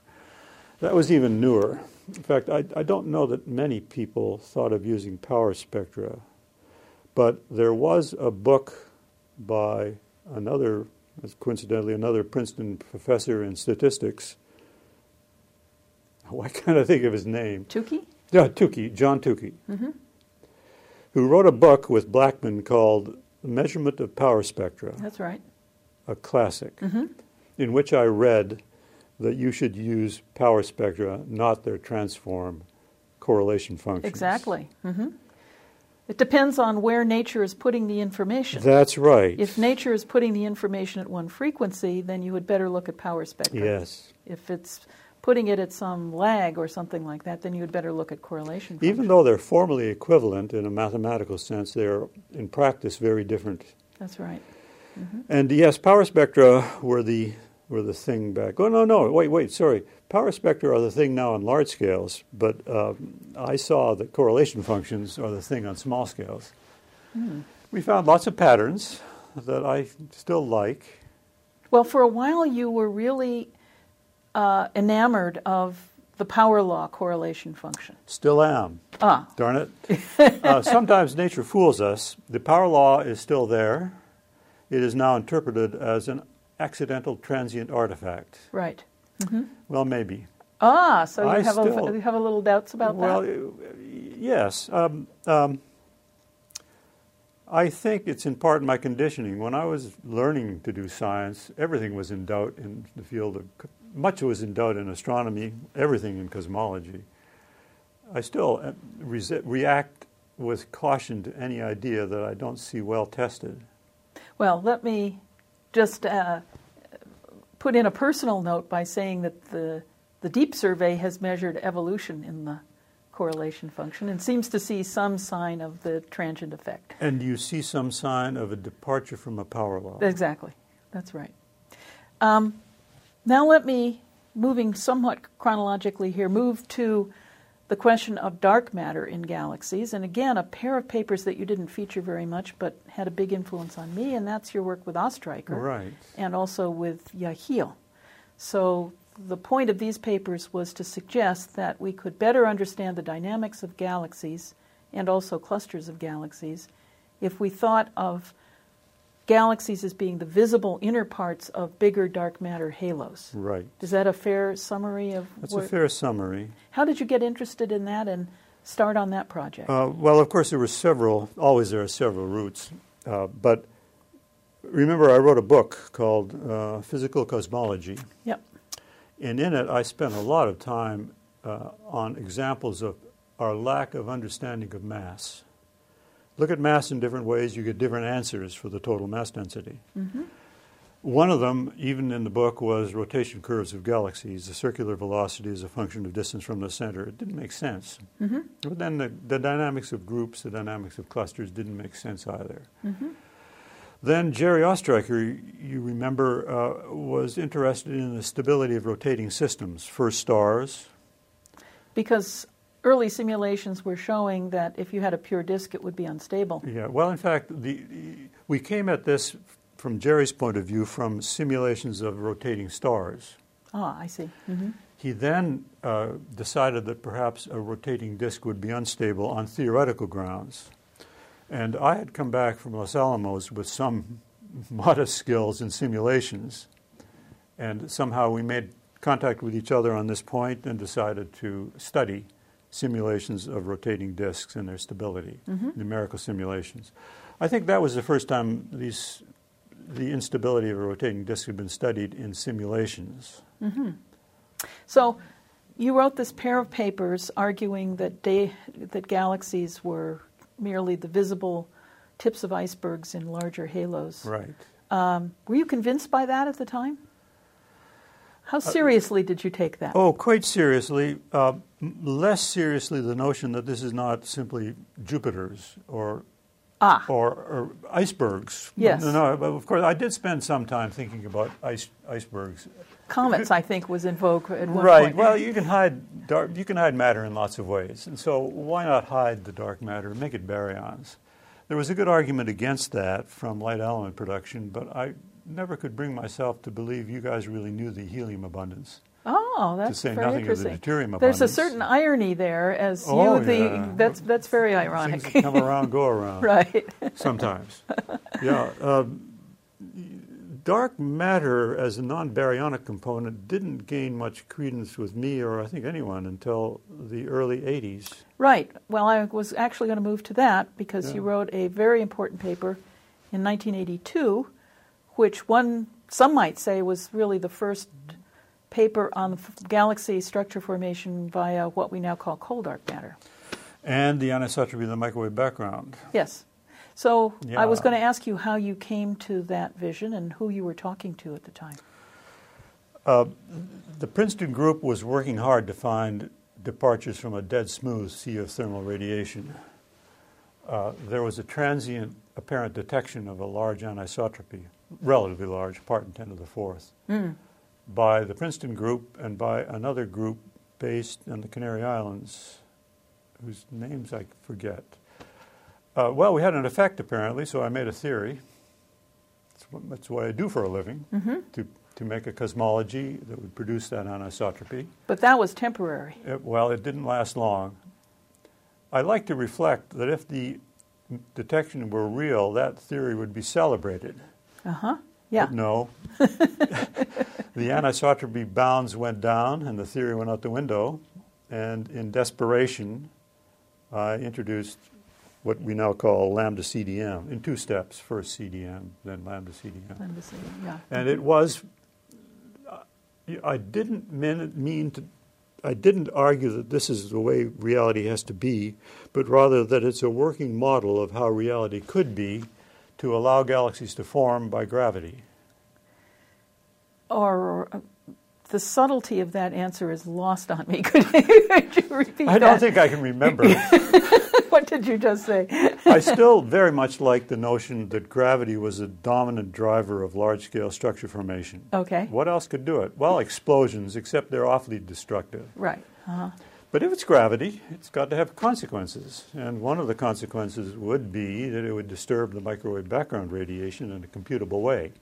That was even newer. In fact, I don't know that many people thought of using power spectra, but there was a book by coincidentally another Princeton professor in statistics. Why can't I think of his name? Tukey? Yeah, Tukey, John Tukey, who wrote a book with Blackman called Measurement of Power Spectra. That's right. A classic, in which I read that you should use power spectra, not their transform correlation functions. Exactly. It depends on where nature is putting the information. That's right. If nature is putting the information at one frequency, then you would better look at power spectra. Yes. If it's putting it at some lag or something like that, then you would better look at correlation functions. Even though they're formally equivalent in a mathematical sense, they're in practice very different. That's right. And yes, power spectra were the thing back. Oh, no, wait, sorry. Power spectra are the thing now on large scales, but I saw that correlation functions are the thing on small scales. We found lots of patterns that I still like. Well, for a while you were really enamored of the power law correlation function. Still am. Ah. Darn it. Sometimes nature fools us. The power law is still there. It is now interpreted as an accidental transient artifact. Right. Well, maybe. Ah, so you have a little doubts about that? Well, yes. I think it's in part my conditioning. When I was learning to do science, everything was in doubt in the field of... Much was in doubt in astronomy, everything in cosmology. I still react with caution to any idea that I don't see well tested. Well, let me just put in a personal note by saying that the Deep Survey has measured evolution in the correlation function and seems to see some sign of the transient effect. And you see some sign of a departure from a power law. Exactly. That's right. Now let me, moving somewhat chronologically here, move to the question of dark matter in galaxies, and again, a pair of papers that you didn't feature very much but had a big influence on me, and that's your work with Ostreicher and also with Yahiel. So the point of these papers was to suggest that we could better understand the dynamics of galaxies and also clusters of galaxies if we thought of galaxies as being the visible inner parts of bigger dark matter halos. Right. Is that a fair summary of what? That's a fair summary. How did you get interested in that and start on that project? Well, of course, there are several routes. But remember, I wrote a book called Physical Cosmology. Yep. And in it, I spent a lot of time on examples of our lack of understanding of mass. Look at mass in different ways, you get different answers for the total mass density. One of them, even in the book, was rotation curves of galaxies. The circular velocity is a function of distance from the center. It didn't make sense. But then the dynamics of groups, the dynamics of clusters didn't make sense either. Then Jerry Ostreicher, you remember, was interested in the stability of rotating systems, first stars. Because early simulations were showing that if you had a pure disk, it would be unstable. Yeah, well, in fact, we came at this from Jerry's point of view from simulations of rotating stars. Ah, I see. He then decided that perhaps a rotating disk would be unstable on theoretical grounds. And I had come back from Los Alamos with some modest skills in simulations. And somehow we made contact with each other on this point and decided to study simulations of rotating disks and their stability, numerical simulations. I think that was the first time the instability of a rotating disk had been studied in simulations. So you wrote this pair of papers arguing that, that galaxies were merely the visible tips of icebergs in larger halos. Right. Were you convinced by that at the time? How seriously did you take that? Oh, quite seriously. Less seriously the notion that this is not simply Jupiters or icebergs. Yes. No, but of course, I did spend some time thinking about icebergs. Comets, I think, was in vogue at one point. Right. Well, you can hide matter in lots of ways, and so why not hide the dark matter, make it baryons? There was a good argument against that from light element production, but I never could bring myself to believe you guys really knew the helium abundance. Oh, that's very interesting. To say nothing of the deuterium abundance. There's a certain irony there, as that's very ironic. Things come around, go around. Right. Sometimes. Yeah. Dark matter as a non-baryonic component didn't gain much credence with me or I think anyone until the early 80s. Right. Well, I was actually going to move to that because you wrote a very important paper in 1982, which some might say was really the first paper on the galaxy structure formation via what we now call cold dark matter. And the anisotropy of the microwave background. Yes. So I was going to ask you how you came to that vision and who you were talking to at the time. The Princeton group was working hard to find departures from a dead smooth sea of thermal radiation. There was a transient apparent detection of a large anisotropy, relatively large, part in 10 to the fourth, by the Princeton group and by another group based on the Canary Islands, whose names I forget. Well, we had an effect, apparently, so I made a theory. That's what I do for a living, to make a cosmology that would produce that anisotropy. But that was temporary. It didn't last long. I like to reflect that if the detection were real, that theory would be celebrated. Yeah. But no. The anisotropy bounds went down, and the theory went out the window. And in desperation, I introduced what we now call lambda CDM, in two steps, first CDM, then lambda CDM. Lambda CDM, yeah. And it was, I didn't argue that this is the way reality has to be, but rather that it's a working model of how reality could be to allow galaxies to form by gravity. The subtlety of that answer is lost on me. Could you repeat that? I don't think I can remember. What did you just say? I still very much like the notion that gravity was a dominant driver of large-scale structure formation. Okay. What else could do it? Well, explosions, except they're awfully destructive. Right. But if it's gravity, it's got to have consequences. And one of the consequences would be that it would disturb the microwave background radiation in a computable way.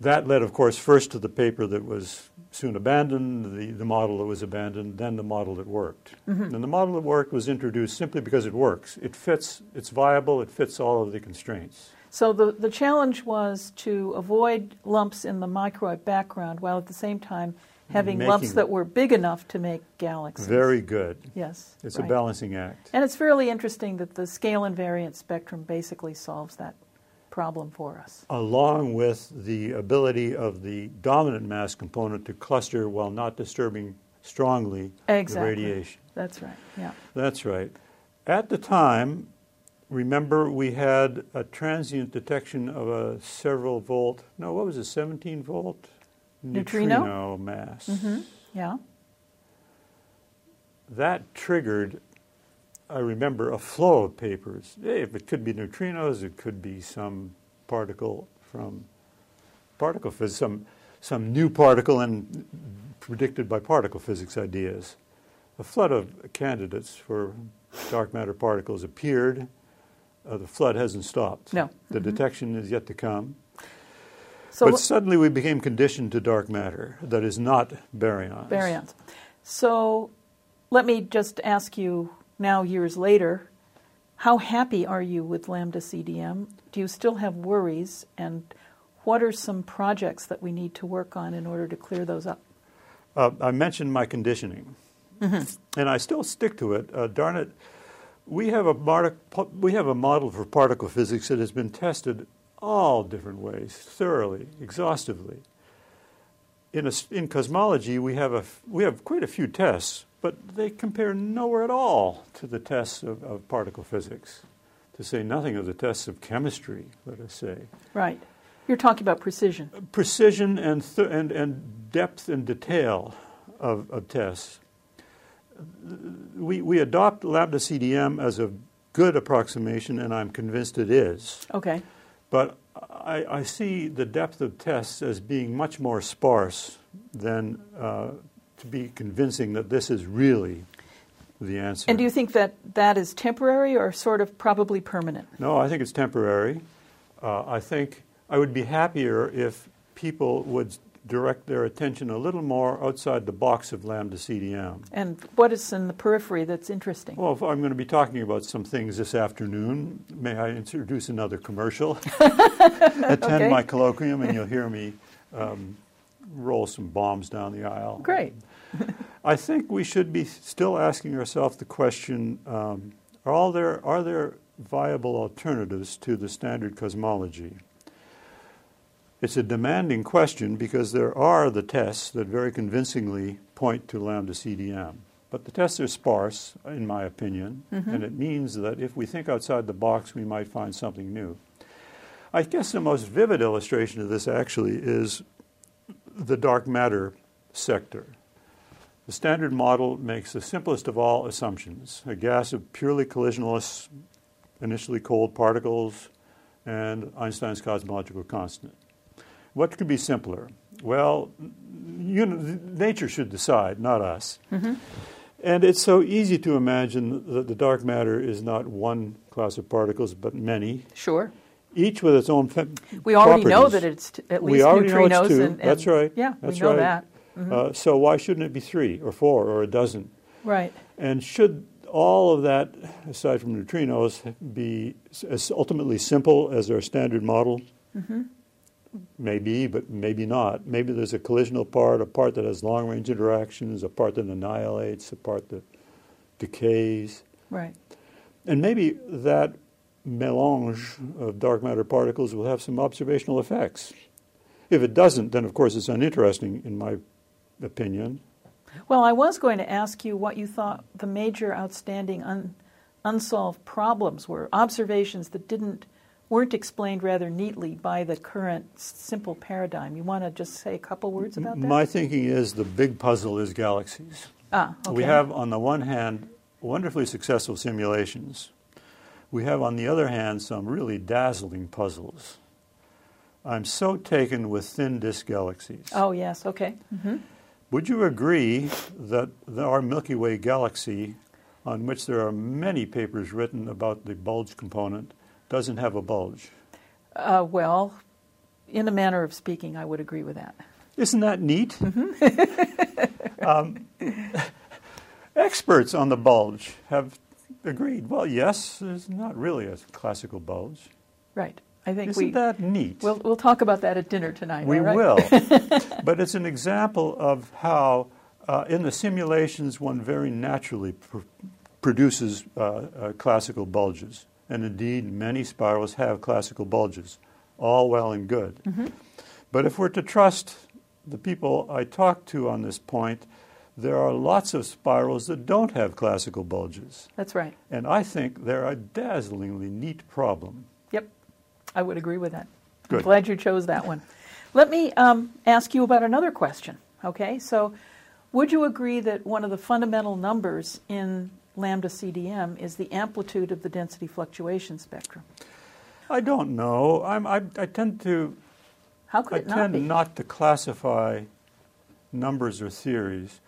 That led, of course, first to the paper that was soon abandoned, the model that was abandoned, then the model that worked. And the model that worked was introduced simply because it works. It fits, it's viable, it fits all of the constraints. So the challenge was to avoid lumps in the microwave background while at the same time having lumps that were big enough to make galaxies. Very good. Yes. It's a balancing act. And it's fairly interesting that the scale invariant spectrum basically solves that problem for us. Along with the ability of the dominant mass component to cluster while not disturbing strongly the radiation. That's right, yeah. That's right. At the time, remember, we had a transient detection of a several volt, 17 volt? Neutrino mass. Yeah. That triggered, I remember, a flow of papers. If it could be neutrinos, it could be some particle from particle physics, some new particle and predicted by particle physics ideas. A flood of candidates for dark matter particles appeared. The flood hasn't stopped. No. The detection is yet to come. So but suddenly we became conditioned to dark matter that is not baryons. Baryons. So let me just ask you now, years later, how happy are you with lambda CDM? Do you still have worries? And what are some projects that we need to work on in order to clear those up? I mentioned my conditioning, and I still stick to it. Darn it, we have a model for particle physics that has been tested all different ways, thoroughly, exhaustively. In cosmology, we have quite a few tests, but they compare nowhere at all to the tests of particle physics, to say nothing of the tests of chemistry, let us say. Right. You're talking about precision. Precision and depth and detail of tests. We adopt lambda CDM as a good approximation, and I'm convinced it is. Okay. But I see the depth of tests as being much more sparse than to be convincing that this is really the answer. And do you think that that is temporary or sort of probably permanent? No, I think it's temporary. I think I would be happier if people would direct their attention a little more outside the box of lambda CDM. And what is in the periphery that's interesting? Well, if I'm going to be talking about some things this afternoon. May I introduce another commercial? Attend my colloquium and you'll hear me roll some bombs down the aisle. Great. I think we should be still asking ourselves the question, are there viable alternatives to the standard cosmology? It's a demanding question because there are the tests that very convincingly point to lambda CDM. But the tests are sparse, in my opinion, and it means that if we think outside the box, we might find something new. I guess the most vivid illustration of this actually is the dark matter sector. The standard model makes the simplest of all assumptions, a gas of purely collisionless, initially cold particles, and Einstein's cosmological constant. What could be simpler? Well, you know, nature should decide, not us. And it's so easy to imagine that the dark matter is not one class of particles, but many. Sure. Each with its own properties. We already know that it's at least neutrinos. And that's right. Yeah, that's we know that. So why shouldn't it be three or four or a dozen? Right. And should all of that, aside from neutrinos, be as ultimately simple as our standard model? Maybe, but maybe not. Maybe there's a collisional part, a part that has long-range interactions, a part that annihilates, a part that decays. Right. And maybe that melange of dark matter particles will have some observational effects. If it doesn't, then, of course, it's uninteresting, in my opinion. Well, I was going to ask you what you thought the major outstanding unsolved problems were, observations that weren't explained rather neatly by the current simple paradigm. You want to just say a couple words about that? My thinking is the big puzzle is galaxies. We have, on the one hand, wonderfully successful simulations. We have, on the other hand, some really dazzling puzzles. I'm so taken with thin disk galaxies. Oh, yes, okay. Would you agree that our Milky Way galaxy, on which there are many papers written about the bulge component, doesn't have a bulge? Well, in a manner of speaking, I would agree with that. Isn't that neat? Experts on the bulge have agreed, well, yes, there's not really a classical bulge. Right. I think isn't that neat? We'll talk about that at dinner tonight. We will. But it's an example of how, in the simulations, one very naturally produces classical bulges. And indeed, many spirals have classical bulges, all well and good. But if we're to trust the people I talked to on this point, there are lots of spirals that don't have classical bulges. That's right. And I think they're a dazzlingly neat problem. Yep. I would agree with that. Good. I'm glad you chose that one. Let me ask you about another question, okay? So would you agree that one of the fundamental numbers in lambda CDM is the amplitude of the density fluctuation spectrum? I don't know. I tend to not to classify numbers or theories.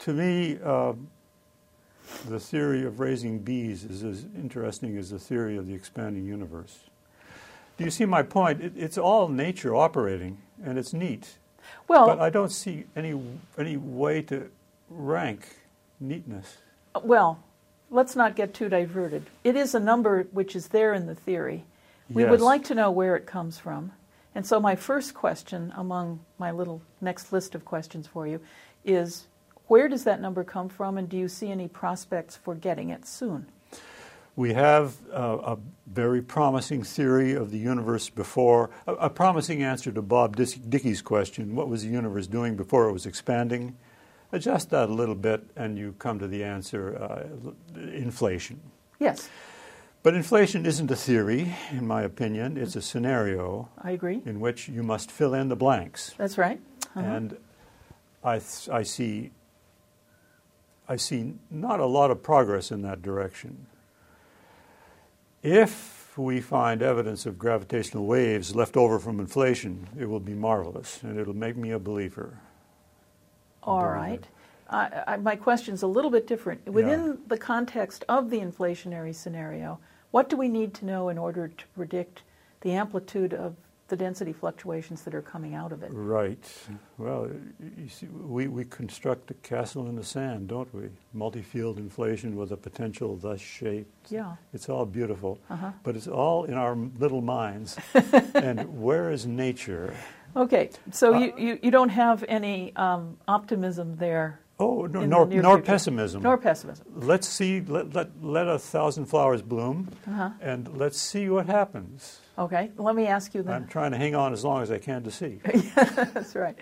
To me, the theory of raising bees is as interesting as the theory of the expanding universe. Do you see my point? It's all nature operating, and it's neat. Well, but I don't see any way to rank neatness. Well, let's not get too diverted. It is a number which is there in the theory. We would like to know where it comes from. And so my first question among my little next list of questions for you is, where does that number come from, and do you see any prospects for getting it soon? We have a very promising theory of the universe before, a promising answer to Bob Dicke's question, what was the universe doing before it was expanding? Adjust that a little bit and you come to the answer, inflation. Yes. But inflation isn't a theory, in my opinion. It's a scenario. I agree. In which you must fill in the blanks. That's right. Uh-huh. And I see not a lot of progress in that direction. If we find evidence of gravitational waves left over from inflation, it will be marvelous, and it'll make me a believer. All right. My question's a little bit different. Within the context of the inflationary scenario, what do we need to know in order to predict the amplitude of the density fluctuations that are coming out of it? Right. Well, you see, we construct a castle in the sand, don't we? Multi-field inflation with a potential thus shaped. Yeah. It's all beautiful. Uh-huh. But it's all in our little minds. And where is nature? Okay. So you don't have any optimism there. Oh, no, nor pessimism. Nor pessimism. Let's see, let 1,000 flowers bloom, and let's see what happens. Okay, let me ask you then. I'm trying to hang on as long as I can to see. That's right.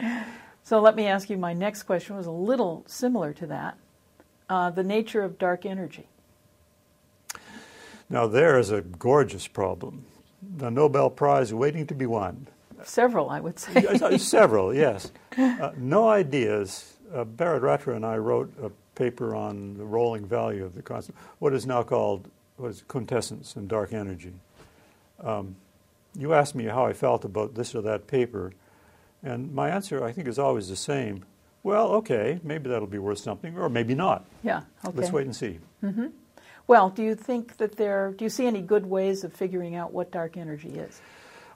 So let me ask you, my next question was a little similar to that, the nature of dark energy. Now, there is a gorgeous problem, the Nobel Prize waiting to be won. Several, I would say. Several, yes. No ideas. Barrett Rattray and I wrote a paper on the rolling value of the constant, what is now called quintessence and dark energy. You asked me how I felt about this or that paper, and my answer, I think, is always the same. Well, okay, maybe that'll be worth something, or maybe not. Yeah, okay. Let's wait and see. Mm-hmm. Well, do you think that do you see any good ways of figuring out what dark energy is?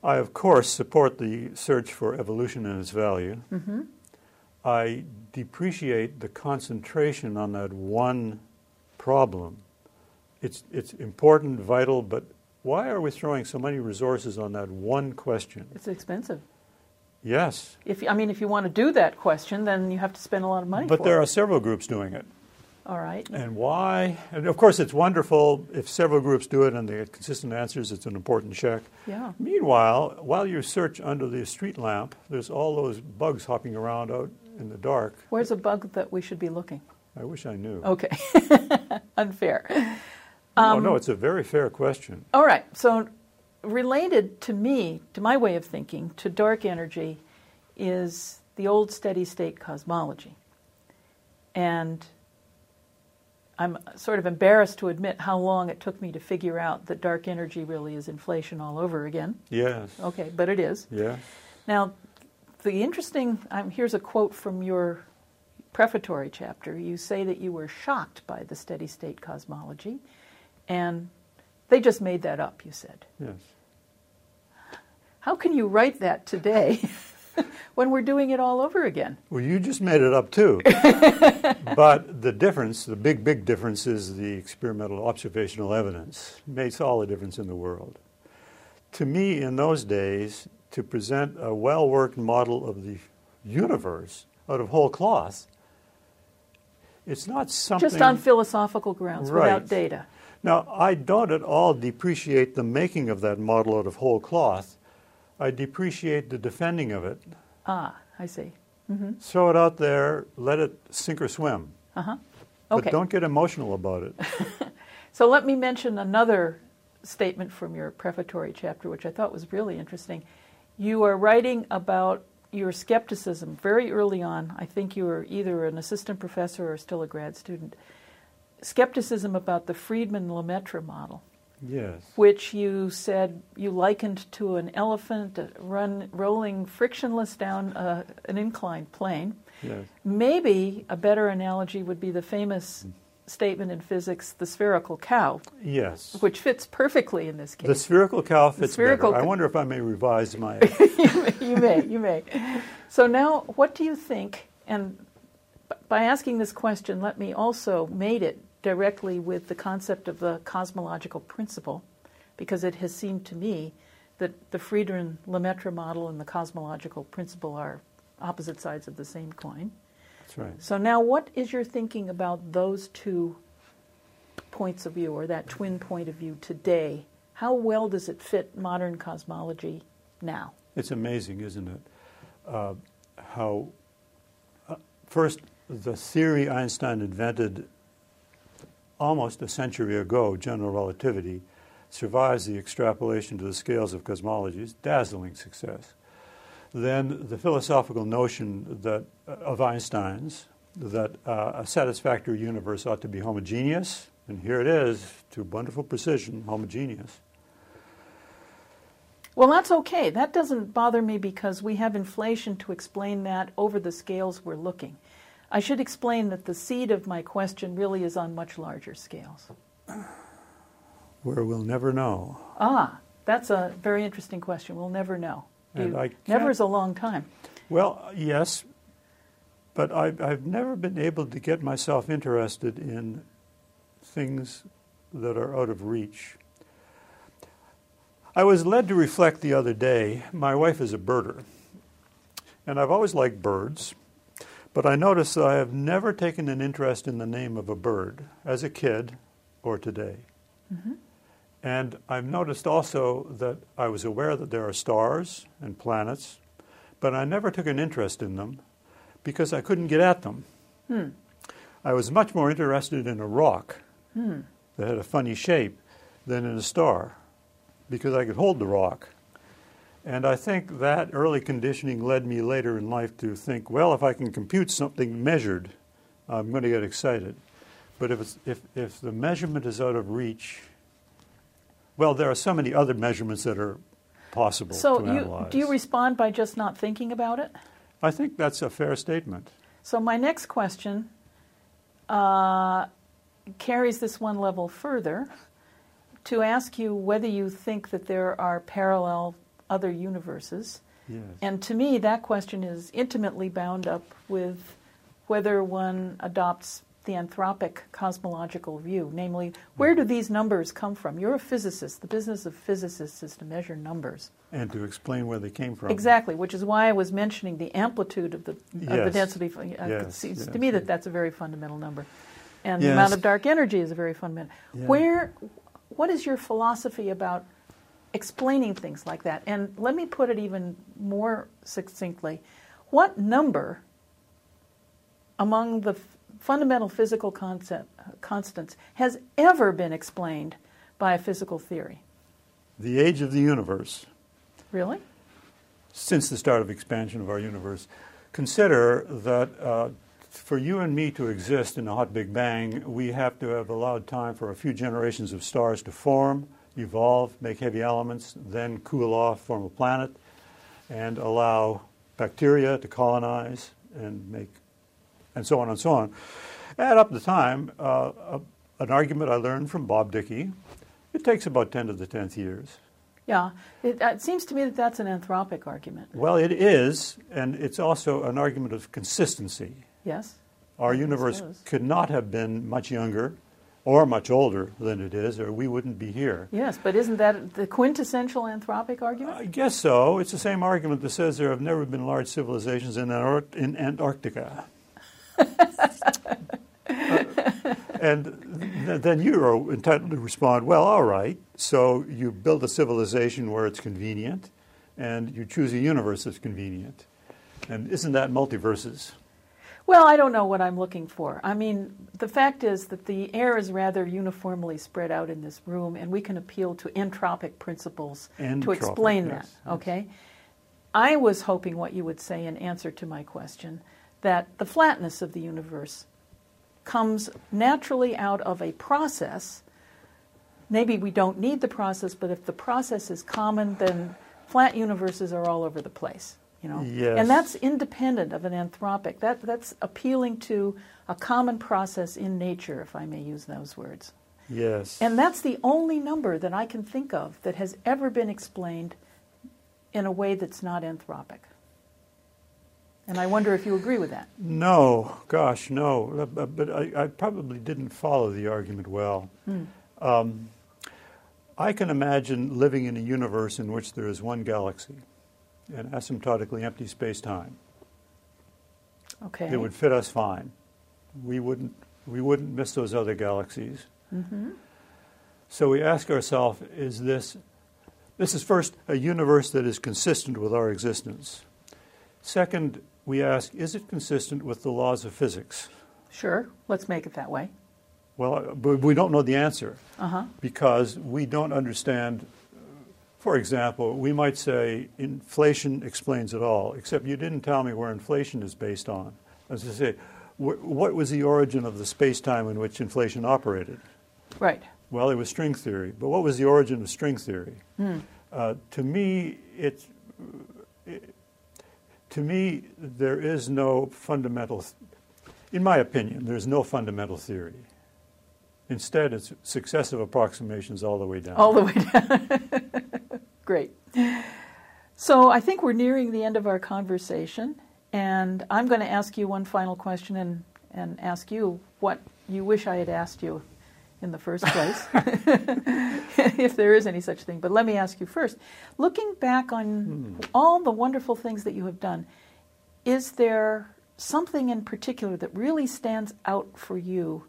I, of course, support the search for evolution and its value. Mm-hmm. I depreciate the concentration on that one problem. It's important, vital, but why are we throwing so many resources on that one question? It's expensive. Yes. If you want to do that question, then you have to spend a lot of money for it. But there are several groups doing it. All right. And why? And of course, it's wonderful if several groups do it and they get consistent answers. It's an important check. Yeah. Meanwhile, while you search under the street lamp, there's all those bugs hopping around out in the dark. Where's a bug that we should be looking? I wish I knew. Okay. Unfair. No, it's a very fair question. All right. So related to me, to my way of thinking, to dark energy is the old steady-state cosmology. And I'm sort of embarrassed to admit how long it took me to figure out that dark energy really is inflation all over again. Yes. Okay, but it is. Yeah. Now, here's a quote from your prefatory chapter. You say that you were shocked by the steady-state cosmology, and they just made that up, you said. Yes. How can you write that today? When we're doing it all over again. Well, you just made it up, too. But the difference, the big, big difference, is the experimental observational evidence. It makes all the difference in the world. To me, in those days, to present a well-worked model of the universe out of whole cloth, it's not something... Just on philosophical grounds, without data. Now, I don't at all depreciate the making of that model out of whole cloth. I depreciate the defending of it. Ah, I see. Mm-hmm. Throw it out there, let it sink or swim. Uh-huh. Okay. But don't get emotional about it. So let me mention another statement from your prefatory chapter, which I thought was really interesting. You are writing about your skepticism very early on. I think you were either an assistant professor or still a grad student. Skepticism about the Friedmann-Lemaître model. Yes. Which you said you likened to an elephant rolling frictionless down an inclined plane. Yes. Maybe a better analogy would be the famous statement in physics, the spherical cow. Yes. Which fits perfectly in this case. The spherical cow fits better. I wonder if I may revise my... You may. So now, what do you think, and by asking this question, let me also mate it directly with the concept of the cosmological principle, because it has seemed to me that the Friedmann-Lemaître model and the cosmological principle are opposite sides of the same coin. That's right. So now what is your thinking about those two points of view, or that twin point of view today? How well does it fit modern cosmology now? It's amazing, isn't it? First, the theory Einstein invented almost a century ago, general relativity, survives the extrapolation to the scales of cosmology's dazzling success. Then the philosophical notion that, of Einstein's, that a satisfactory universe ought to be homogeneous, and here it is, to wonderful precision, homogeneous. Well, that's okay. That doesn't bother me because we have inflation to explain that over the scales we're looking. I should explain that the seed of my question really is on much larger scales. Where we'll never know. Ah, that's a very interesting question. We'll never know. Never is a long time. Well, yes, but I've never been able to get myself interested in things that are out of reach. I was led to reflect the other day. My wife is a birder, and I've always liked birds, but I noticed that I have never taken an interest in the name of a bird, as a kid or today. Mm-hmm. And I've noticed also that I was aware that there are stars and planets, but I never took an interest in them because I couldn't get at them. Hmm. I was much more interested in a rock that had a funny shape than in a star because I could hold the rock. And I think that early conditioning led me later in life to think, well, if I can compute something measured, I'm going to get excited. But if the measurement is out of reach, well, there are so many other measurements that are possible to analyze. So do you respond by just not thinking about it? I think that's a fair statement. So my next question carries this one level further to ask you whether you think that there are parallel other universes. Yes. And to me, that question is intimately bound up with whether one adopts the anthropic cosmological view, namely, where do these numbers come from? You're a physicist. The business of physicists is to measure numbers. And to explain where they came from. Exactly, which is why I was mentioning the amplitude of the density. It seems to me that that's a very fundamental number. And the amount of dark energy is a very fundamental. Yeah. What is your philosophy about explaining things like that? And let me put it even more succinctly. What number among the fundamental physical constants has ever been explained by a physical theory? The age of the universe. Really? Since the start of expansion of our universe. Consider that for you and me to exist in a hot Big Bang, we have to have allowed time for a few generations of stars to form, evolve, make heavy elements, then cool off, form a planet, and allow bacteria to colonize and make, and so on and so on. Add up the time, an argument I learned from Bob Dicke, it takes about 10 to the 10th years. Yeah, it seems to me that that's an anthropic argument. Well, it is, and it's also an argument of consistency. Yes. Our universe could not have been much younger or much older than it is, or we wouldn't be here. Yes, but isn't that the quintessential anthropic argument? I guess so. It's the same argument that says there have never been large civilizations in Antarctica. and then you're entitled to respond, well, all right, so you build a civilization where it's convenient, and you choose a universe that's convenient. And isn't that multiverses? Well, I don't know what I'm looking for. I mean, the fact is that the air is rather uniformly spread out in this room, and we can appeal to entropic principles to explain that, okay? I was hoping what you would say in answer to my question, that the flatness of the universe comes naturally out of a process. Maybe we don't need the process, but if the process is common, then flat universes are all over the place. you know. Yes. And that's independent of an anthropic. That's appealing to a common process in nature, if I may use those words. Yes. And that's the only number that I can think of that has ever been explained in a way that's not anthropic. And I wonder if you agree with that. No, gosh, no. But I probably didn't follow the argument well. Mm. I can imagine living in a universe in which there is one galaxy, an asymptotically empty space-time. Okay. It would fit us fine. We wouldn't miss those other galaxies. Mm-hmm. So we ask ourselves, is this is first a universe that is consistent with our existence. Second, we ask, is it consistent with the laws of physics? Sure. Let's make it that way. Well, but we don't know the answer because we don't understand. For example, we might say inflation explains it all, except you didn't tell me where inflation is based on. As I say, what was the origin of the space-time in which inflation operated? Right. Well, it was string theory. But what was the origin of string theory? Mm. To me, there is no fundamental, in my opinion, there's no fundamental theory. Instead, it's successive approximations all the way down. All the way down. Great. So I think we're nearing the end of our conversation. And I'm going to ask you one final question and ask you what you wish I had asked you in the first place, if there is any such thing. But let me ask you first. Looking back on all the wonderful things that you have done, is there something in particular that really stands out for you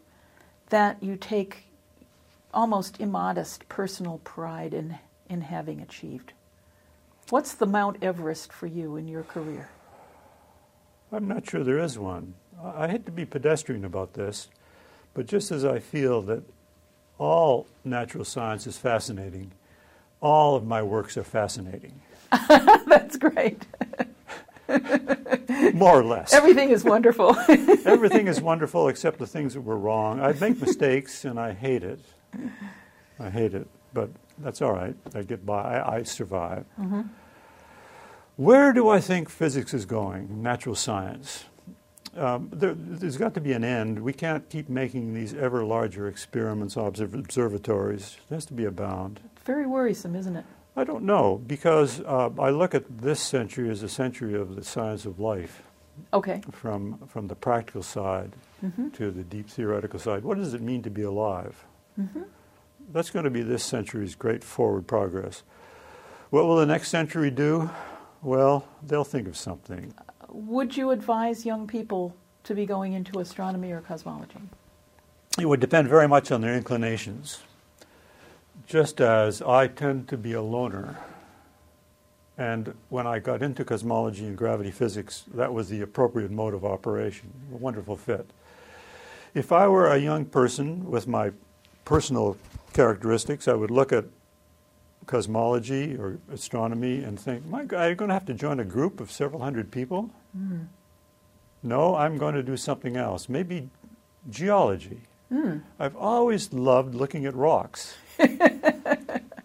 that you take almost immodest personal pride in having achieved? What's the Mount Everest for you in your career? I'm not sure there is one. I hate to be pedestrian about this, but just as I feel that all natural science is fascinating, all of my works are fascinating. That's great. More or less. Everything is wonderful. Everything is wonderful except the things that were wrong. I make mistakes and I hate it. I hate it, but that's all right. I get by. I survive. Mm-hmm. Where do I think physics is going, natural science? There's got to be an end. We can't keep making these ever larger experiments, observatories. There has to be a bound. Very worrisome, isn't it? I don't know, because I look at this century as a century of the science of life. Okay. From the practical side to the deep theoretical side. What does it mean to be alive? Mm-hmm. That's going to be this century's great forward progress. What will the next century do? Well, they'll think of something. Would you advise young people to be going into astronomy or cosmology? It would depend very much on their inclinations. Just as I tend to be a loner, and when I got into cosmology and gravity physics, that was the appropriate mode of operation, a wonderful fit. If I were a young person with my personal characteristics, I would look at cosmology or astronomy and think, my God, I'm going to have to join a group of several hundred people? Mm. No, I'm going to do something else, maybe geology. Mm. I've always loved looking at rocks.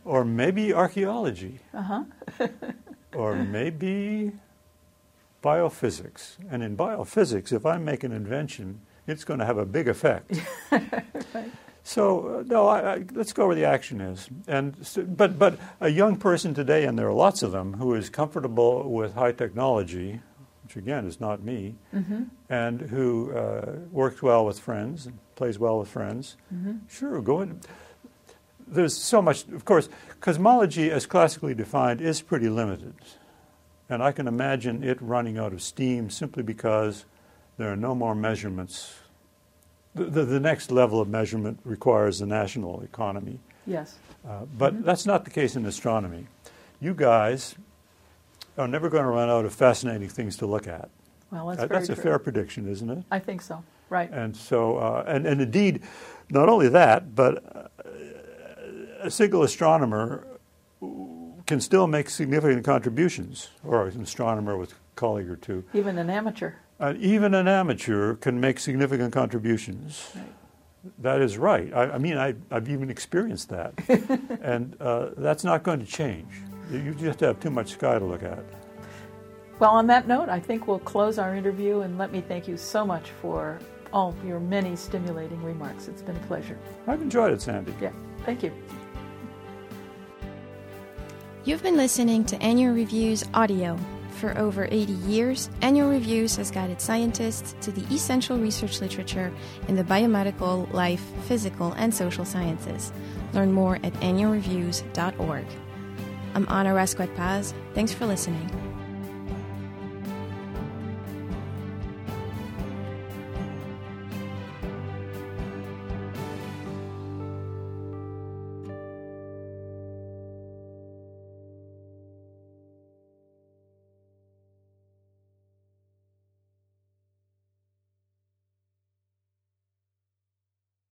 Or maybe archaeology. Uh-huh. Or maybe biophysics. And in biophysics, if I make an invention, it's going to have a big effect. Right. So, no, let's go where the action is. But a young person today, and there are lots of them, who is comfortable with high technology, which again is not me, and who works well with friends and plays well with friends, sure, go in. There's so much, of course, cosmology as classically defined is pretty limited. And I can imagine it running out of steam simply because there are no more measurements. The next level of measurement requires the national economy. Yes. But that's not the case in astronomy. You guys are never going to run out of fascinating things to look at. Well, that's a fair prediction, isn't it? I think so, right. And so, and indeed, not only that, but a single astronomer can still make significant contributions, or an astronomer with a colleague or two. Even an amateur. Even an amateur can make significant contributions. Right. That is right. I've even experienced that. And that's not going to change. You just have too much sky to look at. Well, on that note, I think we'll close our interview, and let me thank you so much for all your many stimulating remarks. It's been a pleasure. I've enjoyed it, Sandy. Yeah, thank you. You've been listening to Annual Review's audio. For over 80 years, Annual Reviews has guided scientists to the essential research literature in the biomedical, life, physical, and social sciences. Learn more at annualreviews.org. I'm Ana Rascueta Paz. Thanks for listening.